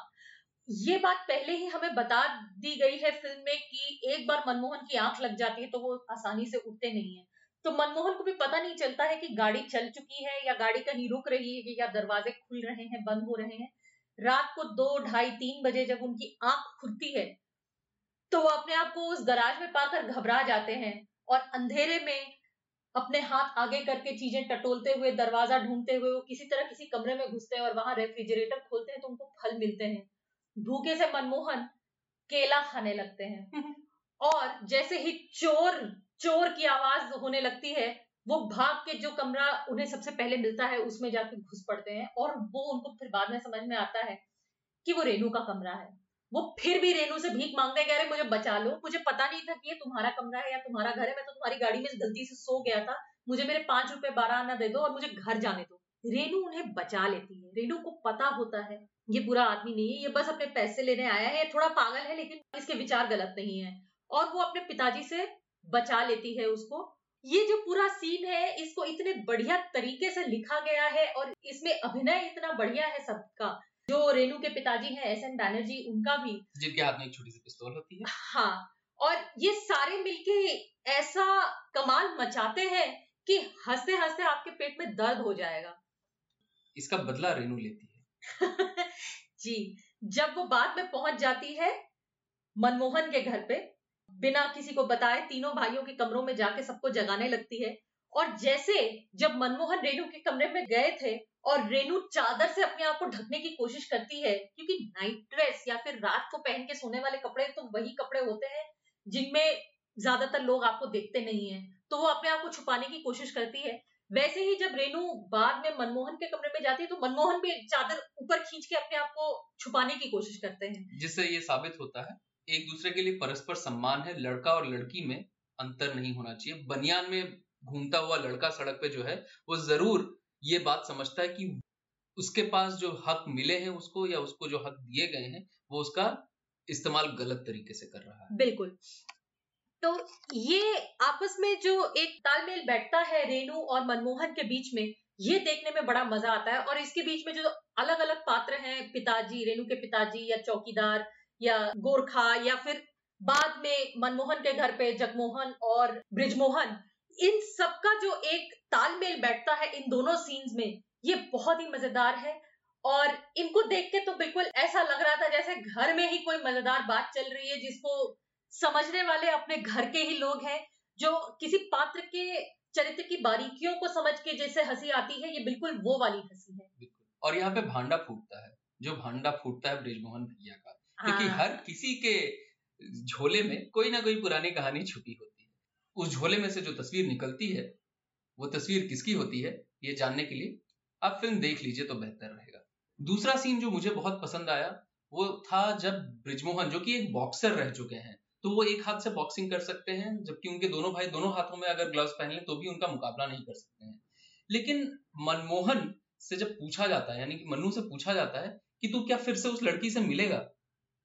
ये बात पहले ही हमें बता दी गई है फिल्म में कि एक बार मनमोहन की आंख लग जाती है तो वो आसानी से उठते नहीं है, तो मनमोहन को भी पता नहीं चलता है कि गाड़ी चल चुकी है या गाड़ी कहीं रुक रही है या दरवाजे खुल रहे हैं, बंद हो रहे हैं। रात को दो ढाई तीन बजे जब उनकी आंख खुलती है तो वो अपने आप को उस गराज में पाकर घबरा जाते हैं और अंधेरे में अपने हाथ आगे करके चीजें टटोलते हुए, दरवाजा ढूंढते हुए वो किसी तरह किसी कमरे में घुसते हैं और वहां रेफ्रिजरेटर खोलते हैं तो उनको फल मिलते हैं। भूखे से मनमोहन केला खाने लगते हैं और जैसे ही चोर चोर की आवाज होने लगती है वो भाग के जो कमरा उन्हें सबसे पहले मिलता है उसमें जाकर घुस पड़ते हैं और वो उनको फिर बाद में समझ में आता है कि वो रेनू का कमरा है। वो फिर भी रेनू से भीख मांगने गए, मुझे बचा लो, मुझे पता नहीं था कि ये तुम्हारा कमरा है या तुम्हारा घर है, मैं तो तुम्हारी गाड़ी में गलती से सो गया था, मुझे मेरे पांच रुपए बारह आना दे दो और मुझे घर जाने दो। रेनू उन्हें बचा लेती है। रेनू को पता होता है ये बुरा आदमी नहीं है, ये बस अपने पैसे लेने आया है, ये थोड़ा पागल है लेकिन इसके विचार गलत नहीं है, और वो अपने पिताजी से बचा लेती है उसको। ये जो पूरा सीन है इसको इतने बढ़िया तरीके से लिखा गया है और इसमें अभिनय इतना बढ़िया है सबका। जो रेनू के पिताजी हैं एस एन बैनर्जी, उनका भी, जिनके हाथ में एक छोटी सी पिस्तौल होती है, हाँ, और ये सारे मिलके ऐसा कमाल मचाते हैं कि हंसते हंसते आपके पेट में दर्द हो जाएगा। इसका बदला रेनू लेती है जी, जब वो बाद में पहुंच जाती है मनमोहन के घर पे बिना किसी को बताए, तीनों भाइयों के कमरों में जाके सबको जगाने लगती है। और जैसे जब मनमोहन रेनू के कमरे में गए थे और रेनू चादर से अपने आप को ढकने की कोशिश करती है, क्योंकि नाइट ड्रेस या फिर रात को पहन के सोने वाले कपड़े तो वही कपड़े होते हैं जिनमें ज्यादातर लोग आपको देखते नहीं है, तो वो अपने आप को छुपाने की कोशिश करती है। वैसे ही जब रेनू बाद में मनमोहन के कमरे में जाती है तो मनमोहन भी चादर ऊपर खींच के अपने आप को छुपाने की कोशिश करते हैं, जिससे ये साबित होता है एक दूसरे के लिए परस्पर सम्मान है, लड़का और लड़की में अंतर नहीं होना चाहिए। बनियान में घूमता हुआ लड़का सड़क पे जो है वो जरूर ये बात समझता है कि उसके पास जो हक मिले हैं उसको या उसको जो हक दिए गए हैं वो उसका इस्तेमाल गलत तरीके से कर रहा है। बिल्कुल, तो ये आपस में जो एक तालमेल बैठता है रेनू और मनमोहन के बीच में, ये देखने में बड़ा मजा आता है। और इसके बीच में जो अलग अलग पात्र हैं, पिताजी, रेनू के पिताजी या चौकीदार या गोरखा या फिर बाद में मनमोहन के घर पे जगमोहन और बृजमोहन, इन सबका जो एक तालमेल बैठता है इन दोनों सीन्स में, ये बहुत ही मजेदार है। और इनको देख के तो बिल्कुल ऐसा लग रहा था जैसे घर में ही कोई मजेदार बात चल रही है जिसको समझने वाले अपने घर के ही लोग हैं, जो किसी पात्र के चरित्र की बारीकियों को समझ के जैसे हंसी आती है, ये बिल्कुल वो वाली हंसी है। बिल्कुल, और यहाँ पे भांडा फूटता है, जो भांडा फूटता है बृजमोहन भैया का, क्योंकि हर किसी के झोले में कोई ना कोई पुरानी कहानी छुपी होती है। उस झोले में से जो तस्वीर निकलती है वो तस्वीर किसकी होती है, ये जानने के लिए आप फिल्म देख लीजिए तो बेहतर रहेगा। दूसरा सीन जो मुझे बहुत पसंद आया वो था जब बृजमोहन, जो कि एक बॉक्सर रह चुके हैं, तो वो एक हाथ से बॉक्सिंग कर सकते हैं, जबकि उनके दोनों भाई दोनों हाथों में अगर ग्लव्स पहन लें तो भी उनका मुकाबला नहीं कर सकते हैं। लेकिन मनमोहन से जब पूछा जाता है, यानी कि मन्नू से पूछा जाता है कि तू क्या फिर से उस लड़की से मिलेगा,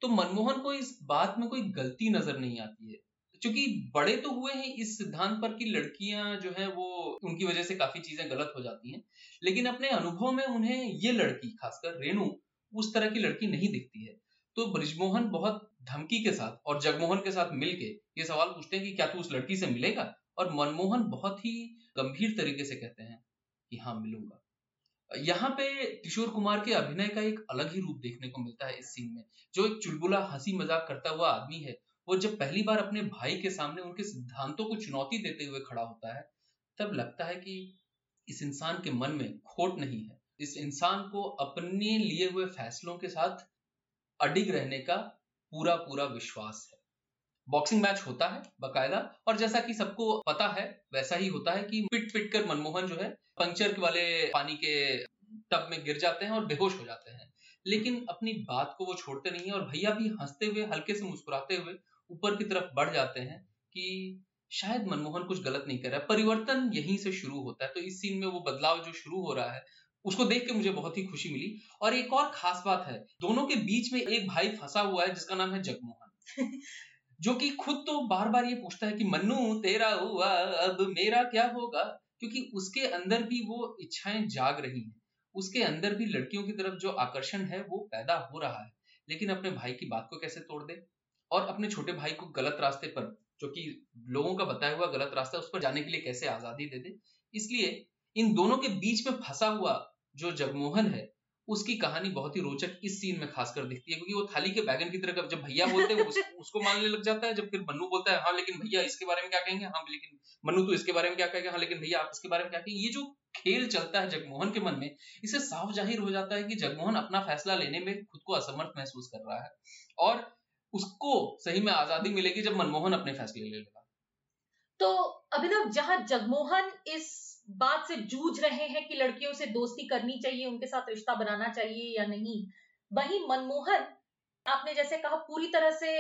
तो मनमोहन को इस बात में कोई गलती नजर नहीं आती है, क्योंकि बड़े तो हुए हैं इस सिद्धांत पर कि लड़कियां जो है वो उनकी वजह से काफी चीजें गलत हो जाती हैं, लेकिन अपने अनुभव में उन्हें ये लड़की, खासकर रेनू, उस तरह की लड़की नहीं दिखती है। तो बृजमोहन बहुत धमकी के साथ और जगमोहन के साथ मिलके ये सवाल पूछते हैं कि क्या तू उस लड़की से मिलेगा, और मनमोहन बहुत ही गंभीर तरीके से कहते हैं कि हाँ मिलूंगा। यहाँ पे किशोर कुमार के अभिनय का एक अलग ही रूप देखने को मिलता है इस सीन में। जो एक चुलबुला हंसी मजाक करता हुआ आदमी है, वो जब पहली बार अपने भाई के सामने उनके सिद्धांतों को चुनौती देते हुए खड़ा होता है, तब लगता है कि इस इंसान के मन में खोट नहीं है, इस इंसान को अपने लिए हुए फैसलों के साथ अडिग रहने का पूरा पूरा विश्वास है। बॉक्सिंग मैच होता है बकायदा, और जैसा कि सबको पता है वैसा ही होता है कि पिट पिट कर मनमोहन जो है पंचर वाले पानी के टब में गिर जाते हैं और बेहोश हो जाते हैं, लेकिन अपनी बात को वो छोड़ते नहीं है और भैया भी हंसते हुए हल्के से मुस्कुराते हुए ऊपर की तरफ बढ़ जाते हैं कि शायद मनमोहन कुछ गलत नहीं कर रहा है। परिवर्तन यहीं से शुरू होता है। तो इस सीन में वो बदलाव जो शुरू हो रहा है उसको देख के मुझे बहुत ही खुशी मिली। और एक और खास बात है, दोनों के बीच में एक भाई फंसा हुआ है जिसका नाम है जगमोहन, जो कि खुद तो बार बार ये पूछता है कि मन्नू तेरा हुआ अब मेरा क्या होगा, क्योंकि उसके अंदर भी वो इच्छाएं जाग रही हैं, उसके अंदर भी लड़कियों की तरफ जो आकर्षण है वो पैदा हो रहा है, लेकिन अपने भाई की बात को कैसे तोड़ दे और अपने छोटे भाई को गलत रास्ते पर जो कि लोगों का बताया हुआ गलत रास्ता उस पर जाने के लिए कैसे आजादी दे दे। इसलिए इन दोनों के बीच में फंसा हुआ जो जगमोहन है उसकी कहानी बहुत ही रोचक इस सीन में खासकर दिखती है, क्योंकि वो थाली के बैगन की तरह जब भैया बोलते हैं उस, उसको मानने लग जाता है, जब फिर मन्नू बोलता है हाँ लेकिन भैया इसके बारे में क्या कहेंगे, हाँ लेकिन मन्नू तू इसके बारे में क्या कहेगा, हाँ लेकिन भैया आप इसके बारे में क्या कहेंगे। ये जो खेल चलता है जगमोहन के मन में, इससे साफ जाहिर हो जाता है कि जगमोहन अपना फैसला लेने में खुद को असमर्थ महसूस कर रहा है और उसको सही में आजादी मिलेगी जब मनमोहन अपने फैसले ले लेगा। तो अभिनव, जहां जगमोहन इस बात से जूझ रहे हैं कि लड़कियों से दोस्ती करनी चाहिए, उनके साथ रिश्ता बनाना चाहिए या नहीं, वहीं मनमोहन, आपने जैसे कहा, पूरी तरह से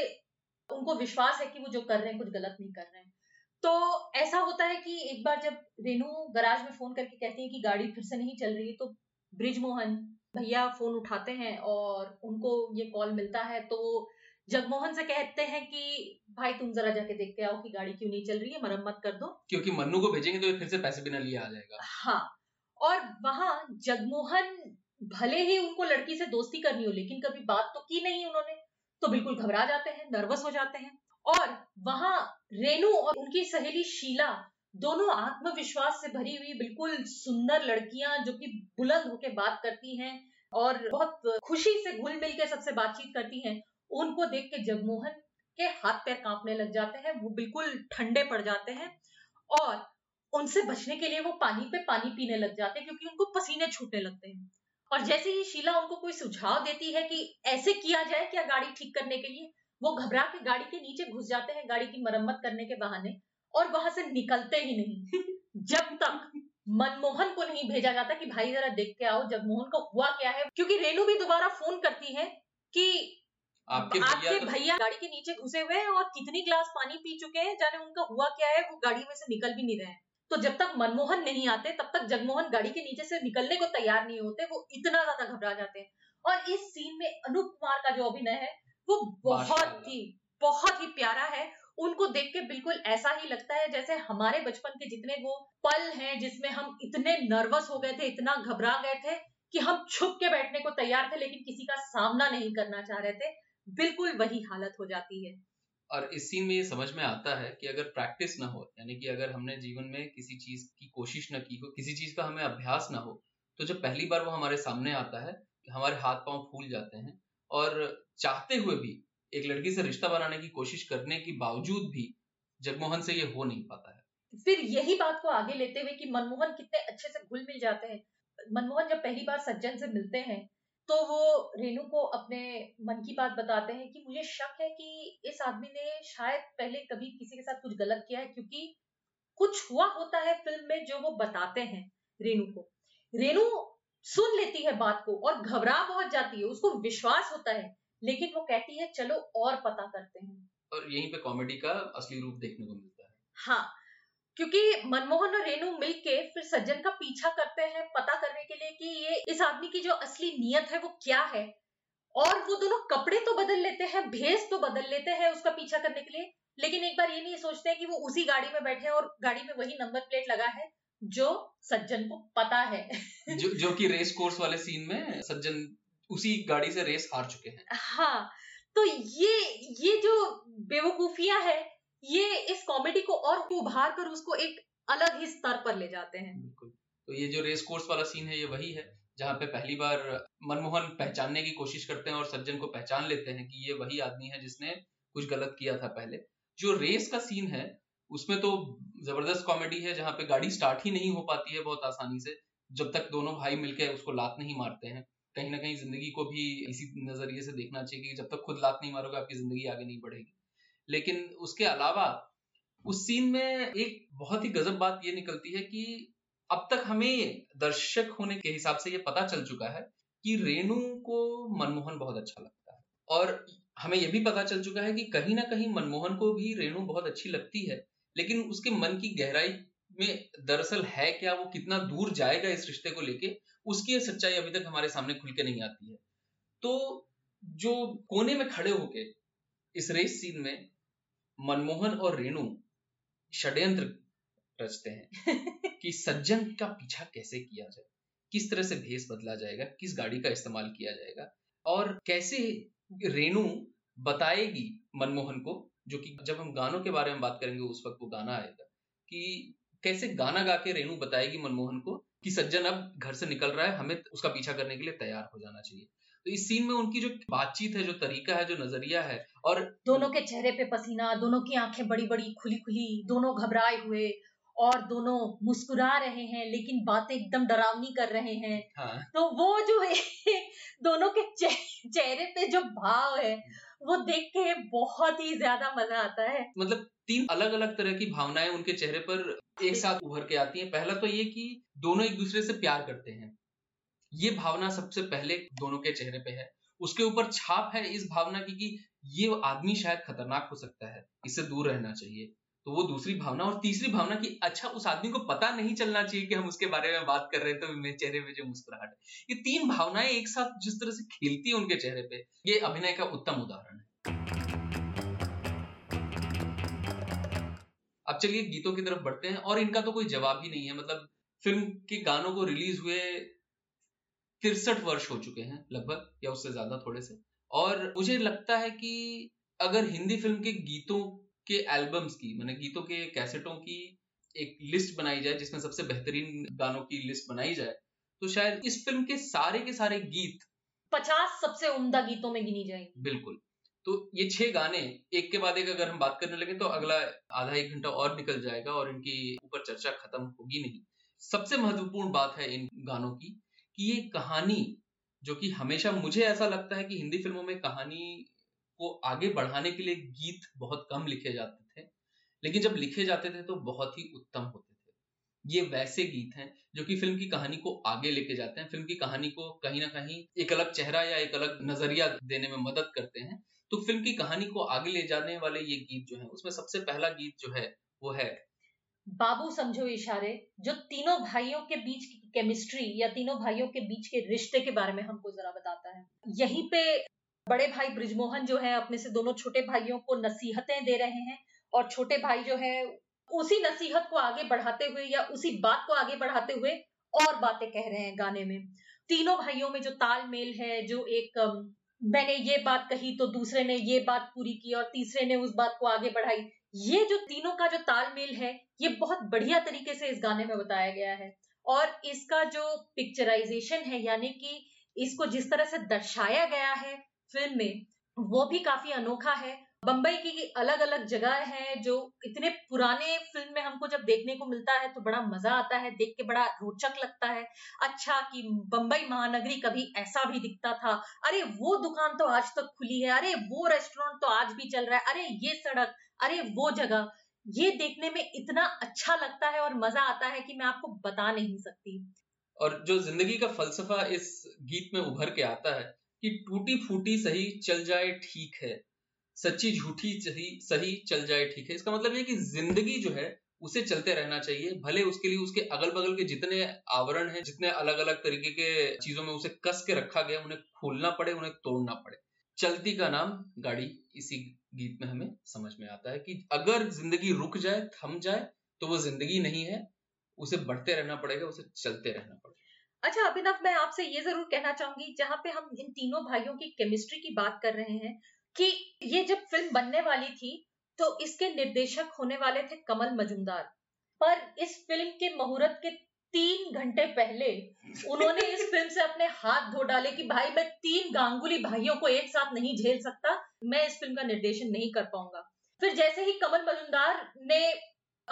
उनको विश्वास है कि वो जो कर रहे हैं कुछ गलत नहीं कर रहे हैं। तो ऐसा होता है कि एक बार जब रेनू गराज में फोन करके कहती है कि गाड़ी फिर से नहीं चल रही, तो बृजमोहन भैया फोन उठाते हैं और उनको ये कॉल मिलता है। तो जगमोहन से कहते हैं कि भाई तुम जरा जाके देखते आओ कि गाड़ी क्यों नहीं चल रही है, मरम्मत कर दो, क्योंकि मन्नू को भेजेंगे तो ये फिर से पैसे बिना लिए आ जाएगा। हाँ, और वहां जगमोहन, भले ही उनको लड़की से दोस्ती करनी हो लेकिन कभी बात तो की नहीं उन्होंने, तो बिल्कुल घबरा जाते हैं, नर्वस हो जाते हैं। और वहां रेनू और उनकी सहेली शीला दोनों आत्मविश्वास से भरी हुई बिल्कुल सुंदर लड़कियां जो कि बुलंद होकर बात करती हैं और बहुत खुशी से घुल मिल के सबसे बातचीत करती हैं, उनको देख के जगमोहन के हाथ पैर कांपने लग जाते हैं, वो बिल्कुल ठंडे पड़ जाते हैं और उनसे बचने के लिए वो पानी पे पानी पीने लग जाते हैं क्योंकि उनको पसीने छूटने लगते हैं। और जैसे ही शीला उनको कोई सुझाव देती है कि ऐसे किया जाए क्या गाड़ी ठीक करने के लिए, वो घबरा के गाड़ी के नीचे घुस जाते हैं गाड़ी की मरम्मत करने के बहाने, और वहां से निकलते ही नहीं जब तक मनमोहन को नहीं भेजा जाता कि भाई जरा देख के आओ जगमोहन को हुआ क्या है। क्योंकि रेनू भी दोबारा फोन करती है कि आपके भैया भैया गाड़ी के नीचे घुसे हुए हैं और कितनी ग्लास पानी पी चुके हैं, जाने उनका हुआ क्या है, वो गाड़ी में से निकल भी नहीं रहे हैं। तो जब तक मनमोहन नहीं आते तब तक जगमोहन गाड़ी के नीचे से निकलने को तैयार नहीं होते, वो इतना ज्यादा घबरा जाते हैं। और इस सीन में अनूप कुमार का जो अभिनय है वो बहुत ही बहुत ही प्यारा है। उनको देख के बिल्कुल ऐसा ही लगता है जैसे हमारे बचपन के जितने वो पल हैं जिसमें हम इतने नर्वस हो गए थे, इतना घबरा गए थे कि हम छुप के बैठने को तैयार थे लेकिन किसी का सामना नहीं करना चाह रहे थे, बिल्कुल वही हालत हो जाती है। और इस सीन में ये समझ में आता है कि अगर प्रैक्टिस ना हो, यानी कि अगर हमने जीवन में किसी चीज की कोशिश ना की हो, किसी चीज का हमें अभ्यास ना हो, तो जब पहली बार वो हमारे सामने आता है हमारे हाथ पांव फूल जाते हैं। और चाहते हुए भी एक लड़की से रिश्ता बनाने की कोशिश करने के बावजूद भी जगमोहन से ये हो नहीं पाता है। फिर यही बात को आगे लेते हुए कि मनमोहन कितने अच्छे से घुल मिल जाते हैं। मनमोहन जब पहली बार सज्जन से मिलते हैं तो वो रेनू को अपने मन की बात बताते हैं कि मुझे शक है कि इस आदमी ने शायद पहले कभी किसी के साथ कुछ गलत किया है, क्योंकि कुछ हुआ होता है फिल्म में जो वो बताते हैं रेनू को। रेनू सुन लेती है बात को और घबरा बहुत जाती है, उसको विश्वास होता है लेकिन वो कहती है चलो और पता करते हैं। और यहीं पे कॉमेडी का असली रूप देखने को मिलता है। हाँ, क्योंकि मनमोहन और रेनू मिलके फिर सज्जन का पीछा करते हैं पता करने के लिए कि ये इस आदमी की जो असली नीयत है वो क्या है। और वो दोनों कपड़े तो बदल लेते हैं, भेष तो बदल लेते हैं उसका पीछा करने के लिए, लेकिन एक बार ये नहीं सोचते कि वो उसी गाड़ी में बैठे हैं और गाड़ी में वही नंबर प्लेट लगा है जो सज्जन को पता है जो जो कि रेस कोर्स वाले सीन में सज्जन उसी गाड़ी से रेस हार चुके हैं। हाँ, तो ये ये जो बेवकूफियां है ये इस कॉमेडी को और उभार कर उसको एक अलग ही स्तर पर ले जाते हैं। बिल्कुल, तो ये जो रेस कोर्स वाला सीन है ये वही है जहाँ पे पहली बार मनमोहन पहचानने की कोशिश करते हैं और सज्जन को पहचान लेते हैं कि ये वही आदमी है जिसने कुछ गलत किया था पहले। जो रेस का सीन है उसमें तो जबरदस्त कॉमेडी है जहाँ पे गाड़ी स्टार्ट ही नहीं हो पाती है बहुत आसानी से जब तक दोनों भाई मिलकर उसको लात नहीं मारते हैं। कहीं ना कहीं जिंदगी को भी इसी नजरिए से देखना चाहिए कि जब तक खुद लात नहीं मारोगे आपकी जिंदगी आगे नहीं बढ़ेगी। लेकिन उसके अलावा उस सीन में एक बहुत ही गजब बात ये निकलती है कि अब तक हमें दर्शक होने के हिसाब से ये पता चल चुका है कि रेनू को मनमोहन बहुत अच्छा लगता है और हमें यह भी पता चल चुका है कि कहीं ना कहीं मनमोहन को भी रेनू बहुत अच्छी लगती है, लेकिन उसके मन की गहराई में दरअसल है क्या, वो कितना दूर जाएगा इस रिश्ते को लेके, उसकी ये सच्चाई अभी तक हमारे सामने खुल के नहीं आती है। तो जो कोने में खड़े होके इस रेस सीन में मनमोहन और रेनू षड्यंत्र रचते हैं कि सज्जन का पीछा कैसे किया जाए, किस तरह से भेष बदला जाएगा, किस गाड़ी का इस्तेमाल किया जाएगा और कैसे रेनू बताएगी मनमोहन को जो कि जब हम गानों के बारे में बात करेंगे उस वक्त वो गाना आएगा कि कैसे गाना गा के रेणु बताएगी मनमोहन को कि सज्जन अब घर से निकल रहा है, हमें उसका पीछा करने के लिए तैयार हो जाना चाहिए। तो इस सीन में उनकी जो बातचीत है, जो तरीका है, जो नजरिया है, और दोनों के चेहरे पे पसीना, दोनों की आंखें बड़ी बड़ी खुली खुली, दोनों घबराए हुए और दोनों मुस्कुरा रहे हैं लेकिन बातें एकदम डरावनी कर रहे हैं। हाँ। तो वो जो दोनों के चेहरे पे जो भाव है वो देख के बहुत ही ज्यादा मजा आता है। मतलब तीन अलग अलग तरह की भावनाएं उनके चेहरे पर एक साथ उभर के आती हैं। पहला तो ये कि दोनों एक दूसरे से प्यार करते हैं, ये भावना सबसे पहले दोनों के चेहरे पे है। उसके ऊपर छाप है इस भावना की कि ये आदमी शायद खतरनाक हो सकता है, इससे दूर रहना चाहिए, तो वो दूसरी भावना। और तीसरी भावना कि अच्छा उस आदमी को पता नहीं चलना चाहिए कि हम उसके बारे में बात कर रहे हैं, तो मेरे चेहरे पे जो मुस्कुराहट है। ये तीन भावनाएं एक साथ जिस तरह से खेलती है उनके चेहरे पे, ये अभिनय का उत्तम उदाहरण है। अब चलिए गीतों की तरफ बढ़ते हैं, और इनका तो कोई जवाब ही नहीं है। मतलब फिल्म के गानों को रिलीज हुए तिरसठ वर्ष हो चुके हैं लगभग, या उससे ज्यादा थोड़े से, और मुझे लगता है कि अगर हिंदी फिल्म के गीतों के एल्बम्स की, मैंने गीतों के कैसेटों की एक लिस्ट बनाई जाए जिसमें सबसे बेहतरीन गानों की लिस्ट बनाई जाए, तो शायद इस फिल्म के सारे के सारे गीत पचास सबसे उम्दा गीतों में गिनी जाएंगे। बिल्कुल। तो ये छह गाने एक के बाद एक अगर हम बात करने लगे तो अगला आधा एक घंटा और निकल जाएगा और इनकी ऊपर चर्चा खत्म होगी नहीं। सबसे महत्वपूर्ण बात है इन गानों की कि ये कहानी, जो कि हमेशा मुझे ऐसा लगता है कि हिंदी फिल्मों में कहानी को आगे बढ़ाने के लिए गीत बहुत कम लिखे जाते थे, लेकिन जब लिखे जाते थे तो बहुत ही उत्तम होते थे। ये वैसे गीत हैं जो कि फिल्म की कहानी को आगे लेके जाते हैं, फिल्म की कहानी को कहीं ना कहीं एक अलग चेहरा या एक अलग नजरिया देने में मदद करते हैं। तो फिल्म की कहानी को आगे ले जाने वाले ये गीत जो है, उसमें सबसे पहला गीत जो है वो है बाबू समझो इशारे, जो तीनों भाइयों के बीच की केमिस्ट्री या तीनों भाइयों के बीच के रिश्ते के बारे में हमको जरा बताता है। यहीं पे बड़े भाई बृजमोहन जो है अपने से दोनों छोटे भाइयों को नसीहतें दे रहे हैं, और छोटे भाई जो है उसी नसीहत को आगे बढ़ाते हुए या उसी बात को आगे बढ़ाते हुए और बातें कह रहे हैं गाने में। तीनों भाइयों में जो तालमेल है, जो एक मैंने ये बात कही तो दूसरे ने ये बात पूरी की और तीसरे ने उस बात को आगे बढ़ाई, ये जो तीनों का जो तालमेल है ये बहुत बढ़िया तरीके से इस गाने में बताया गया है। और इसका जो पिक्चराइजेशन है, यानी कि इसको जिस तरह से दर्शाया गया है फिल्म में, वो भी काफी अनोखा है। बंबई की अलग अलग जगह है जो इतने पुराने फिल्म में हमको जब देखने को मिलता है तो बड़ा मजा आता है, देख के बड़ा रोचक लगता है। अच्छा कि बंबई महानगरी कभी ऐसा भी दिखता था, अरे वो दुकान तो आज तक खुली है, अरे वो रेस्टोरेंट तो आज भी चल रहा है, अरे ये सड़क, अरे वो जगह, ये देखने में इतना अच्छा लगता है और मजा आता है कि मैं आपको बता नहीं सकती। और जो जिंदगी का फलसफा इस गीत में उभर के आता है कि टूटी फूटी सही चल जाए ठीक है, सच्ची झूठी सही चल जाए ठीक है। इसका मतलब ये कि जिंदगी जो है उसे चलते रहना चाहिए, भले उसके लिए उसके अगल बगल के जितने आवरण हैं, जितने अलग अलग तरीके के चीजों में उसे कस के रखा गया, उन्हें खोलना पड़े, उन्हें तोड़ना पड़े। चलती का नाम गाड़ी इसी गीत में हमें समझ में आता है कि अगर जिंदगी रुक जाए, थम जाए, तो वो जिंदगी नहीं है, उसे बढ़ते रहना पड़ेगा, उसे चलते रहना पड़ेगा। अच्छा अभिनव, मैं आपसे ये जरूर कहना चाहूंगी, जहाँ पे हम इन तीनों भाइयों की केमिस्ट्री की बात कर रहे हैं, कि ये जब फिल्म बनने वाली थी तो इसके निर्देशक होने वाले थे कमल मजूमदार, पर इस फिल्म के मुहूर्त के तीन घंटे पहले उन्होंने इस फिल्म से अपने हाथ धो डाले कि भाई मैं तीन गांगुली भाइयों को एक साथ नहीं झेल सकता, मैं इस फिल्म का निर्देशन नहीं कर पाऊंगा। फिर जैसे ही कमल मजूमदार ने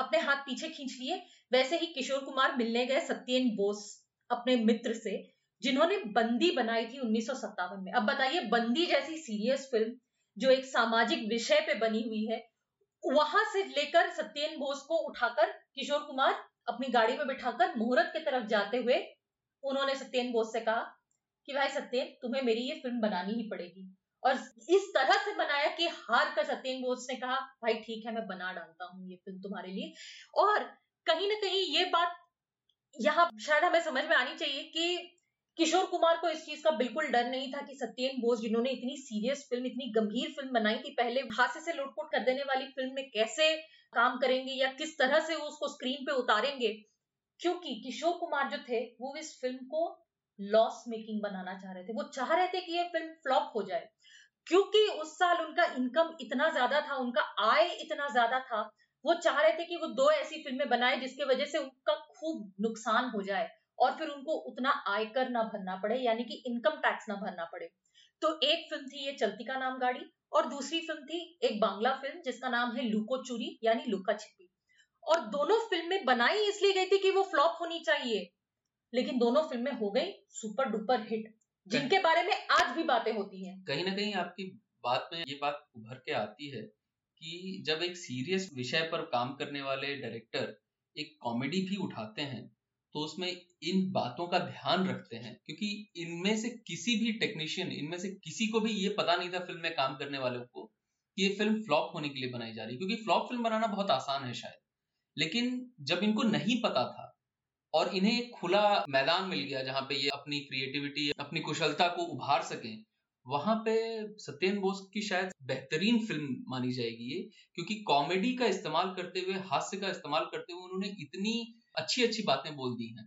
अपने हाथ पीछे खींच लिए, वैसे ही किशोर कुमार मिलने गए सत्येन बोस अपने मित्र से, जिन्होंने बंदी बनाई थी उन्नीस सौ सत्तावन में। अब बताइए, बंदी जैसी सीरियस फिल्म जो एक सामाजिक विषय पे बनी हुई है, वहां से लेकर सत्येन बोस को उठाकर किशोर कुमार अपनी गाड़ी में बिठाकर मुहूर्त की तरफ जाते हुए उन्होंने सत्येन बोस से कहा कि भाई सत्येन, तुम्हें मेरी ये फिल्म बनानी ही पड़ेगी। और इस तरह से बनाया कि हार कर सत्येन बोस ने कहा भाई ठीक है, मैं बना डालता हूँ ये फिल्म तुम्हारे लिए। और कहीं ना कहीं ये बात यहाँ शायद हमें समझ में आनी चाहिए कि किशोर कुमार को इस चीज का बिल्कुल डर नहीं था कि सत्येन बोस, जिन्होंने इतनी सीरियस फिल्म, इतनी गंभीर फिल्म बनाई थी, पहले हादसे से लोटपोट कर देने वाली फिल्म में कैसे काम करेंगे या किस तरह से उसको स्क्रीन पे उतारेंगे, क्योंकि किशोर कुमार जो थे वो इस फिल्म को लॉस मेकिंग बनाना चाह रहे थे। वो चाह रहे थे कि ये फिल्म फ्लॉप हो जाए। क्योंकि उस साल उनका इनकम इतना ज्यादा था, उनका आय इतना ज्यादा था, वो चाह रहे थे कि वो दो ऐसी फिल्में बनाए जिसके वजह से उनका खूब नुकसान हो जाए और फिर उनको उतना आयकर ना भरना पड़े, यानी कि इनकम टैक्स ना भरना पड़े। तो एक फिल्म थी ये चलती का नाम गाड़ी, और दूसरी फिल्म थी एक बांग्ला फिल्म जिसका नाम है लुको चोरी यानी लुका छिपी। और दोनों फिल्में बनाई इसलिए गई थी कि वो फ्लॉप होनी चाहिए, लेकिन दोनों फिल्में हो गई सुपर डुपर हिट, जिनके बारे में आज भी बातें होती हैं। कहीं ना कहीं आपकी बात में ये बात उभर के आती है कि जब एक सीरियस विषय पर काम करने वाले डायरेक्टर एक कॉमेडी भी उठाते हैं तो उसमें इन बातों का ध्यान रखते हैं, क्योंकि इनमें से किसी भी टेक्नीशियन, इनमें से किसी को भी ये पता नहीं था फिल्म में काम करने वालों को कि ये फिल्म फ्लॉप होने के लिए बनाई जा रही है, क्योंकि फ्लॉप फिल्म बनाना बहुत आसान है शायद। लेकिन जब इनको नहीं पता था और इन्हें एक खुला मैदान मिल गया जहां पे ये अपनी क्रिएटिविटी, अपनी कुशलता को उभार सकें, वहां पे सत्येंद्र बोस की शायद बेहतरीन फिल्म मानी जाएगी ये, क्योंकि कॉमेडी का इस्तेमाल करते हुए, हास्य का इस्तेमाल करते हुए उन्होंने इतनी अच्छी अच्छी बातें बोल दी हैं।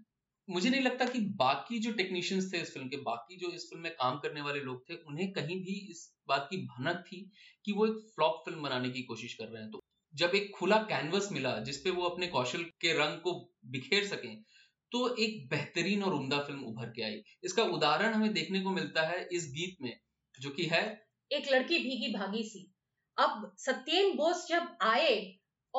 मुझे नहीं लगता कि बाकी जो टेक्नीशियंस थे इस फिल्म के, बाकी जो इस फिल्म में काम करने वाले लोग थे, उन्हें कहीं भी इस बात की भनक थी कि वो एक फ्लॉप फिल्म बनाने की कोशिश कर रहे हैं। तो जब एक खुला कैनवस मिला जिसपे वो अपने कौशल के रंग को बिखेर सकें, तो एक बेहतरीन और उम्दा फिल्म उभर के आई। इसका उदाहरण हमें देखने को मिलता है इस गीत में, जो कि है एक लड़की भीगी भागी सी। अब सत्येंद्र बोस जब आए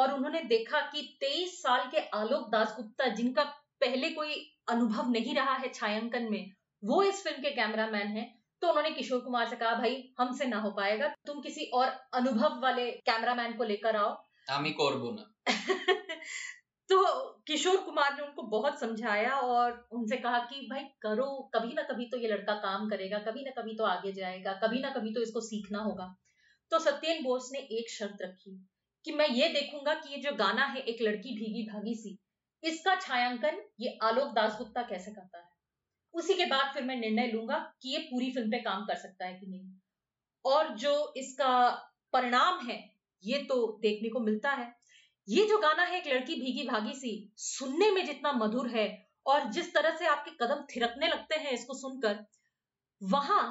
और उन्होंने देखा कि तेईस साल के आलोक दासगुप्ता, जिनका पहले कोई अनुभव नहीं रहा है छायांकन में, वो इस फिल्म के कैमरामैन हैं, तो उन्होंने किशोर कुमार से कहा, भाई हमसे ना हो पाएगा, तुम किसी और अनुभव वाले कैमरामैन को लेकर आओ, आमी कोरबोना। तो किशोर कुमार ने उनको बहुत समझाया और उनसे कहा कि भाई करो, कभी ना कभी तो ये लड़का काम करेगा, कभी ना कभी तो आगे जाएगा, कभी ना कभी तो इसको सीखना होगा। तो सत्येंद्र बोस ने एक शर्त रखी कि मैं ये देखूंगा कि ये जो गाना है एक लड़की भीगी भागी सी, इसका छायांकन ये आलोक दासगुप्ता कैसे करता है, उसी के बाद फिर मैं निर्णय लूंगा कि ये पूरी फिल्म पे काम कर सकता है कि नहीं। और जो इसका परिणाम है ये तो देखने को मिलता है। ये जो गाना है एक लड़की भीगी भागी सी, सुनने में जितना मधुर है और जिस तरह से आपके कदम थिरकने लगते हैं इसको सुनकर, वहां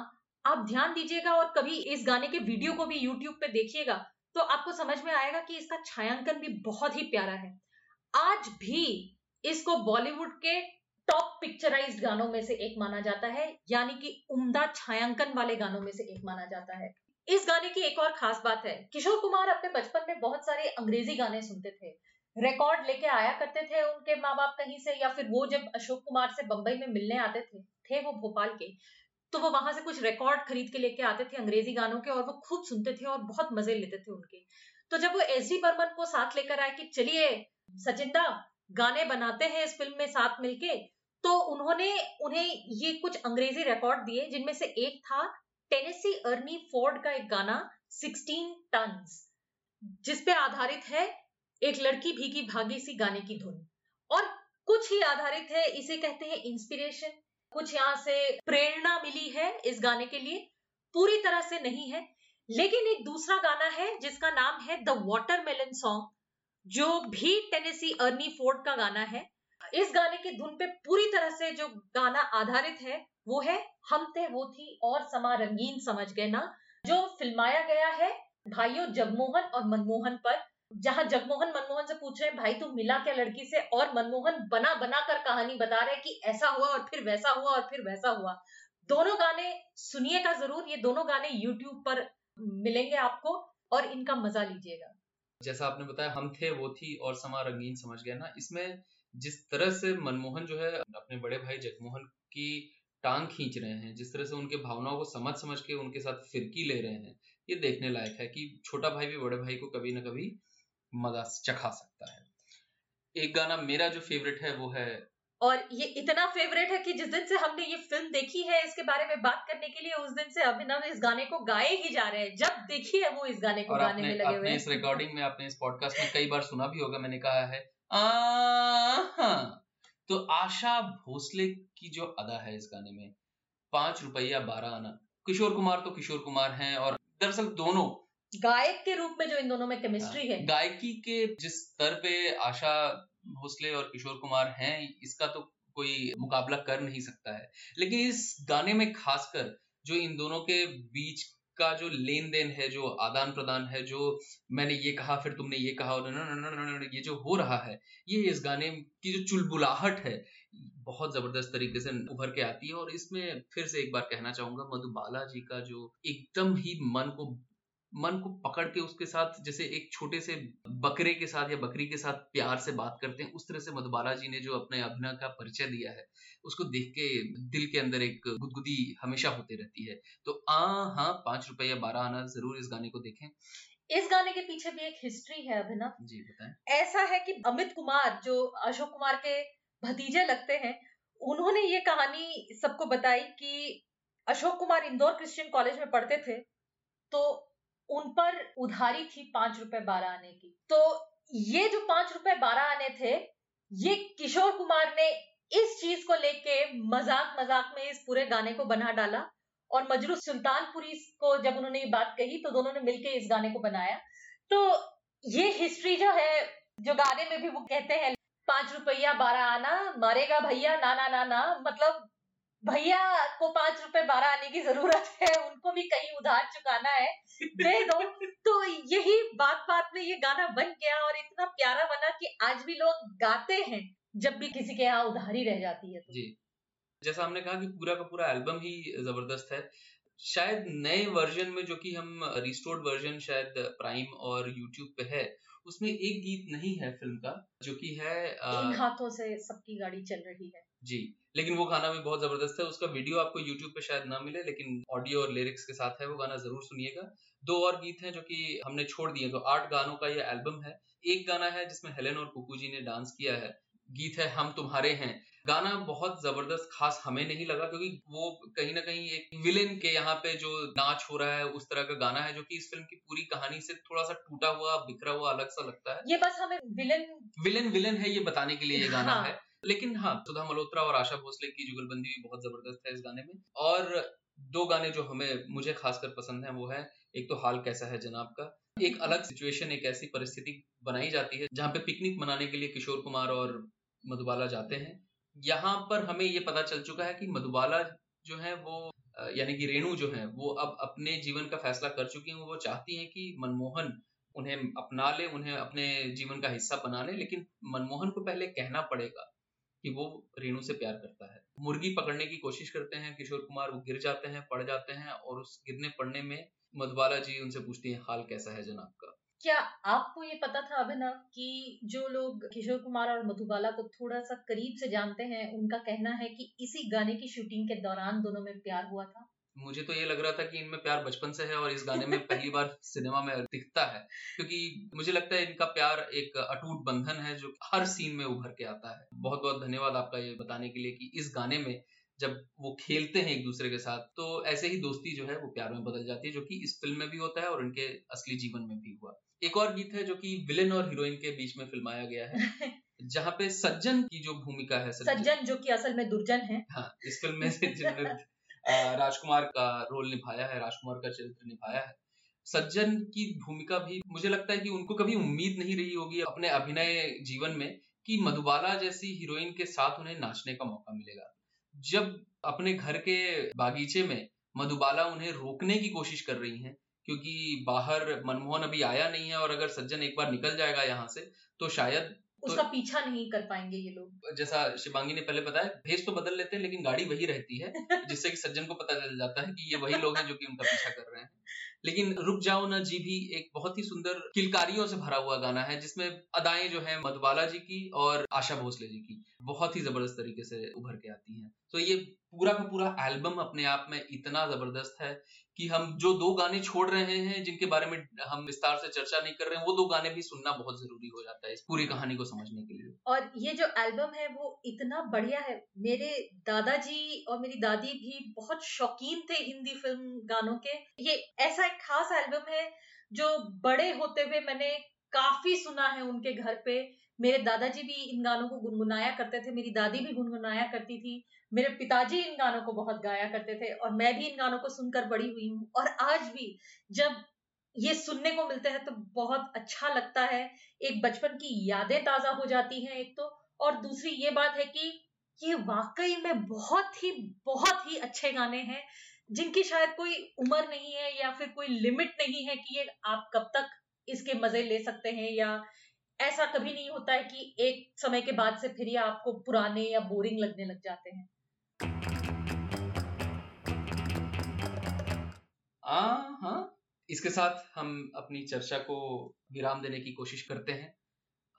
आप ध्यान दीजिएगा और कभी इस गाने के वीडियो को भी यूट्यूब पे देखिएगा तो आपको समझ में आएगा कि इसका छायांकन भी बहुत ही प्यारा है। आज भी इसको बॉलीवुड के टॉप पिक्चराइज्ड गानों में से एक माना जाता है, यानी कि उम्दा छायांकन वाले गानों में से एक माना जाता है। इस गाने की एक और खास बात है, किशोर कुमार अपने बचपन में बहुत सारे अंग्रेजी गाने सुनते थे, रिकॉर्ड लेके आया करते थे उनके माँ बाप कहीं से, या फिर वो जब अशोक कुमार से बंबई में मिलने आते थे, थे वो भोपाल के, तो वो वहां से कुछ रिकॉर्ड खरीद के लेके आते थे अंग्रेजी गानों के, और वो खूब सुनते थे और बहुत मजे लेते थे उनके। तो जब वो एस डी बर्मन को साथ लेकर आए कि चलिए सचिंदा गाने बनाते हैं इस फिल्म में साथ मिलके, तो उन्होंने उन्हें ये कुछ अंग्रेजी रिकॉर्ड दिए, जिनमें से एक था टेनेसी अर्नी फोर्ड का एक गाना सोलह टन्स, जिसपे आधारित है एक लड़की भीगी भागी सी गाने की धुन, और कुछ ही आधारित है, इसे कहते हैं इंस्पिरेशन, कुछ यहाँ से प्रेरणा मिली है इस गाने के लिए, पूरी तरह से नहीं है। लेकिन एक दूसरा गाना है जिसका नाम है द वाटरमेलन सॉन्ग, जो भी टेनेसी अर्नी फोर्ड का गाना है। इस गाने की धुन पे पूरी तरह से जो गाना आधारित है वो है हम थे वो थी और समा रंगीन समझ गए ना, जो फिल्माया गया है भाइयों जगमोहन और मनमोहन पर, जहां जगमोहन मनमोहन से पूछ रहे हैं भाई तू मिला क्या लड़की से, और मनमोहन बना बना कर कहानी बता रहे हैं कि ऐसा हुआ और फिर वैसा हुआ और फिर वैसा हुआ। दोनों गाने सुनिएगा जरूर, ये दोनों गाने यूट्यूब पर मिलेंगे आपको और इनका मजा लीजिएगा। जैसा आपने बताया हम थे वो थी और समा रंगीन समझ गया ना, इसमें जिस तरह से मनमोहन जो है अपने बड़े भाई जगमोहन की टांग खींच रहे हैं, जिस तरह से उनके भावनाओं को समझ समझ के उनके साथ फिरकी ले रहे हैं, ये देखने लायक है कि छोटा भाई भी बड़े भाई को कभी ना कभी मजा चखा सकता है। एक गाना मेरा जो फेवरेट है वो है, और ये इतना फेवरेट है कि जिस दिन से हमने ये फिल्म देखी है इसके बारे में बात करने के लिए, उस दिन से अभिनव इस गाने को गाए ही जा रहे हैं। जब देखिए वो इस गाने को गाने में लगे हुए हैं। इस रिकॉर्डिंग में, आपने इस पॉडकास्ट में कई बार सुना भी होगा, मैंने कहा है आ। तो आशा भोसले की जो अदा है इस गाने में, पांच रुपया बारह आना, किशोर कुमार तो किशोर कुमार हैं, और दरअसल दोनों गायक के रूप में जो इन दोनों में केमिस्ट्री है, गायकी के जिस स्तर पे आशा भोसले और किशोर कुमार हैं, इसका तो कोई मुकाबला कर नहीं सकता है। लेकिन इस गाने में खासकर जो इन दोनों के बीच का जो लेन देन है, जो आदान प्रदान है, जो मैंने ये कहा फिर तुमने ये कहा, और ना, ना, ना, ना, ना, ये जो हो रहा है, ये इस गाने की जो चुलबुलाहट है बहुत जबरदस्त तरीके से उभर के आती है। और इसमें फिर से एक बार कहना चाहूंगा, मधुबाला जी का जो एकदम ही मन को मन को पकड़ के उसके साथ जैसे एक छोटे से बकरे के साथ या बकरी के साथ प्यार से बात करते हैं, उस तरह से मधुबाला जी ने जो अपने अभिनय का परिचय दिया है उसको देख के दिल के अंदर एक गुदगुदी हमेशा होती रहती है। तो आ हाँ पांच रुपया बारह आना जरूर इस गाने को देखें। इस गाने के पीछे भी एक हिस्ट्री है अभिनव जी, बताएं। ऐसा है कि अमित कुमार जो अशोक कुमार के भतीजे लगते हैं, उन्होंने ये कहानी सबको बताई कि अशोक कुमार इंदौर क्रिश्चियन कॉलेज में पढ़ते थे, तो उन पर उधारी थी पांच रुपए बारह आने की। तो ये जो पांच रुपए बारह आने थे, ये किशोर कुमार ने इस चीज को लेके मजाक मजाक में इस पूरे गाने को बना डाला, और मजरू सुल्तानपुरी को जब उन्होंने ये बात कही तो दोनों ने मिलकर इस गाने को बनाया। तो ये हिस्ट्री जो है, जो गाने में भी वो कहते हैं पांच रुपया बारह आना मारेगा भैया ना ना ना ना, मतलब भैया को पांच रुपए बारह आने की जरूरत है, उनको भी कहीं उधार चुकाना है, दे दो। तो यही बात बात में ये गाना बन गया और इतना प्यारा बना कि आज भी लोग गाते हैं जब भी किसी के यहाँ उधारी रह जाती है। तो जी, जैसा हमने कहा कि पूरा का पूरा एल्बम ही जबरदस्त है। शायद नए वर्जन में, जो कि हम रिस्टोर्ड वर्जन शायद प्राइम और यूट्यूब पे है, उसमें एक गीत नहीं है फिल्म का, जो कि है इन हाथों से सबकी गाड़ी चल रही है जी, लेकिन वो गाना भी बहुत जबरदस्त है। उसका वीडियो आपको यूट्यूब पे शायद ना मिले, लेकिन ऑडियो और लिरिक्स के साथ है, वो गाना जरूर सुनिएगा। दो और गीत हैं जो कि हमने छोड़ दिए, तो आठ गानों का ये एल्बम है। एक गाना है जिसमें हेलेन और कुकू जी ने डांस किया है, गीत है हम तुम्हारे हैं। गाना बहुत जबरदस्त, खास हमें नहीं लगा, क्योंकि वो कहीं ना कहीं एक विलेन के यहाँ पे जो नाच हो रहा है उस तरह का गाना है, जो कि इस फिल्म की पूरी कहानी से थोड़ा सा टूटा हुआ, बिखरा हुआ, अलग सा लगता है। ये बस हमें विलेन विलेन विलेन है ये बताने के लिए ये गाना हाँ। है। लेकिन हाँ, सुधा मल्होत्रा और आशा भोसले की जुगलबंदी भी बहुत जबरदस्त है इस गाने में। और दो गाने जो हमें मुझे खासकर पसंद है वो है, एक तो हाल कैसा है जनाब का, एक अलग सिचुएशन, एक ऐसी परिस्थिति बनाई जाती है जहाँ पे पिकनिक मनाने के लिए किशोर कुमार और मधुबाला जाते हैं। यहाँ पर हमें ये पता चल चुका है कि मधुबाला जो है वो, यानी कि रेणु जो है वो अब अपने जीवन का फैसला कर चुकी हैं। वो चाहती हैं कि मनमोहन उन्हें अपना ले, उन्हें अपने जीवन का हिस्सा बना ले, लेकिन मनमोहन को पहले कहना पड़ेगा कि वो रेणु से प्यार करता है। मुर्गी पकड़ने की कोशिश करते हैं किशोर कुमार, वो गिर जाते हैं, पड़ जाते हैं, और उस गिरने पड़ने में मधुबाला जी उनसे पूछती हैं हाल कैसा है जनाब का। क्या आपको ये पता था अभिनव कि जो लोग किशोर कुमार और मधुबाला को थोड़ा सा करीब से जानते हैं, उनका कहना है कि इसी गाने की शूटिंग के दौरान दोनों में प्यार हुआ था। मुझे तो ये लग रहा था कि इनमें प्यार बचपन से है और इस गाने में पहली बार सिनेमा में दिखता है, क्योंकि मुझे लगता है इनका प्यार एक अटूट बंधन है जो हर सीन में उभर के आता है। बहुत बहुत धन्यवाद आपका ये बताने के लिए कि इस गाने में जब वो खेलते हैं एक दूसरे के साथ, तो ऐसे ही दोस्ती जो है वो प्यार में बदल जाती है, जो कि इस फिल्म में भी होता है और इनके असली जीवन में भी हुआ। एक और गीत है जो कि विलेन और हीरोइन के बीच में फिल्माया गया है, जहाँ पे सज्जन की जो भूमिका है, सज्जन जो कि असल में दुर्जन है, हाँ, इस फिल्म में राजकुमार का रोल निभाया है, राजकुमार का चरित्र निभाया है। सज्जन की भूमिका भी मुझे लगता है कि उनको कभी उम्मीद नहीं रही होगी अपने अभिनय जीवन में कि मधुबाला जैसी हीरोइन के साथ उन्हें नाचने का मौका मिलेगा। जब अपने घर के बागीचे में मधुबाला उन्हें रोकने की कोशिश कर रही हैं, क्योंकि बाहर मनमोहन अभी आया नहीं है, और अगर सज्जन एक बार निकल जाएगा यहाँ से तो शायद उसका तो, पीछा नहीं कर पाएंगे ये लोग। जैसा शिवांगी ने पहले बताया, भेष तो बदल लेते हैं लेकिन गाड़ी वही रहती है, जिससे कि सज्जन को पता चल जाता है कि ये वही लोग हैं जो कि उनका पीछा कर रहे हैं। लेकिन रुक जाओ ना जी भी एक बहुत ही सुंदर किलकारियों से भरा हुआ गाना है, जिसमें अदाएं जो है मधुबाला जी की और आशा भोसले जी की बहुत ही जबरदस्त तरीके से उभर के आती हैं। तो ये पूरा का पूरा एल्बम अपने आप में इतना जबरदस्त है कि हम जो दो गाने छोड़ रहे हैं, जिनके बारे में हम विस्तार से चर्चा नहीं कर रहे हैं, वो दो गाने भी सुनना बहुत जरूरी हो जाता है इस पूरी कहानी को समझने के लिए। और ये जो एल्बम है वो इतना बढ़िया है। मेरे दादाजी और मेरी दादी भी बहुत शौकीन थे हिंदी फिल्म गानों के। ये ऐसा एक खास एल्बम है जो बड़े होते हुए मैंने काफी सुना है उनके घर पे। मेरे दादाजी भी इन गानों को गुनगुनाया करते थे, मेरी दादी भी गुनगुनाया करती थी, मेरे पिताजी इन गानों को बहुत गाया करते थे, और मैं भी इन गानों को सुनकर बड़ी हुई हूँ। और आज भी जब ये सुनने को मिलते हैं तो बहुत अच्छा लगता है। एक बचपन की यादें ताजा हो जाती हैं एक तो, और दूसरी ये बात है कि ये वाकई में बहुत ही बहुत ही अच्छे गाने हैं जिनकी शायद कोई उम्र नहीं है या फिर कोई लिमिट नहीं है कि ये आप कब तक इसके मजे ले सकते हैं, या ऐसा कभी नहीं होता है कि एक समय के बाद से फिर ये आपको पुराने या बोरिंग लगने लग जाते हैं? हाँ हाँ, इसके साथ हम अपनी चर्चा को विराम देने की कोशिश करते हैं।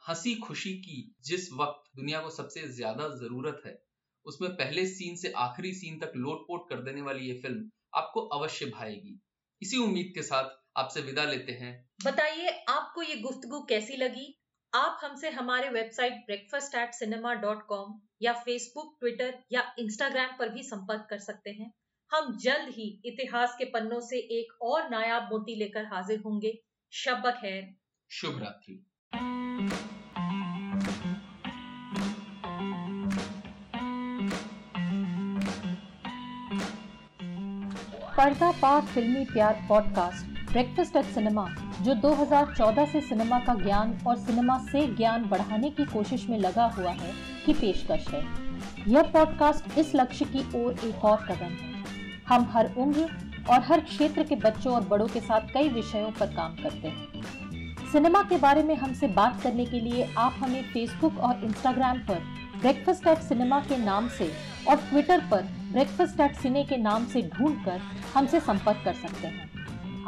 हंसी खुशी की जिस वक्त दुनिया को सबसे ज्यादा जरूरत है, उसमें पहले सीन से आखिरी सीन तक लोटपोट कर देने वाली ये फिल्म आपको अवश्य भाएगी। इसी उम्मीद के साथ आपसे विदा लेते हैं। बताइए आपको ये गुफ्तगू कैसी लगी। आप हमसे हमारे website breakfast at cinema dot com या फेसबुक, ट्विटर या इंस्टाग्राम पर भी संपर्क कर सकते हैं। हम जल्द ही इतिहास के पन्नों से एक और नायाब मोती लेकर हाजिर होंगे। शब बखैर, शुभ रात्रि। पर्दा पार फिल्मी प्यार पॉडकास्ट ब्रेकफास्ट एट सिनेमा, जो दो हज़ार चौदह से सिनेमा का ज्ञान और सिनेमा से ज्ञान बढ़ाने की कोशिश में लगा हुआ है, की पेशकश है। यह पॉडकास्ट इस लक्ष्य की ओर एक और कदम है। हम हर उम्र और हर क्षेत्र के बच्चों और बड़ों के साथ कई विषयों पर काम करते हैं। सिनेमा के बारे में हमसे बात करने के लिए आप हमें फेसबुक और इंस्टाग्राम पर ब्रेकफास्ट एट सिनेमा के नाम से और ट्विटर पर ब्रेकफास्ट एट सिने के नाम से ढूंढकर हमसे संपर्क कर सकते हैं।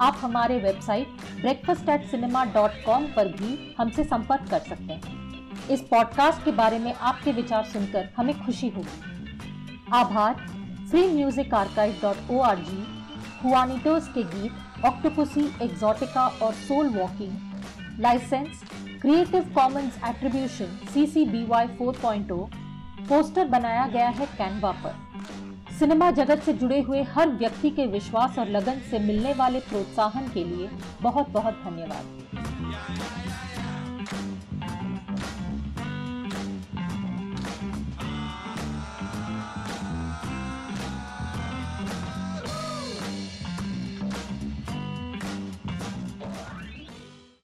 आप हमारे website breakfast at cinema dot com पर भी हमसे संपर्क कर सकते हैं। इस पॉडकास्ट के बारे में आपके विचार सुनकर हमें खुशी होगी। आभार। Free music archive dot O R G, Juanitos के गीत ऑक्टोपसी एग्जॉटिका और soul walking, licence creative Commons attribution C C B Y four point O. Poster बनाया गया है कैनवा पर। सिनेमा जगत से जुड़े हुए हर व्यक्ति के विश्वास और लगन से मिलने वाले प्रोत्साहन के लिए बहुत बहुत धन्यवाद।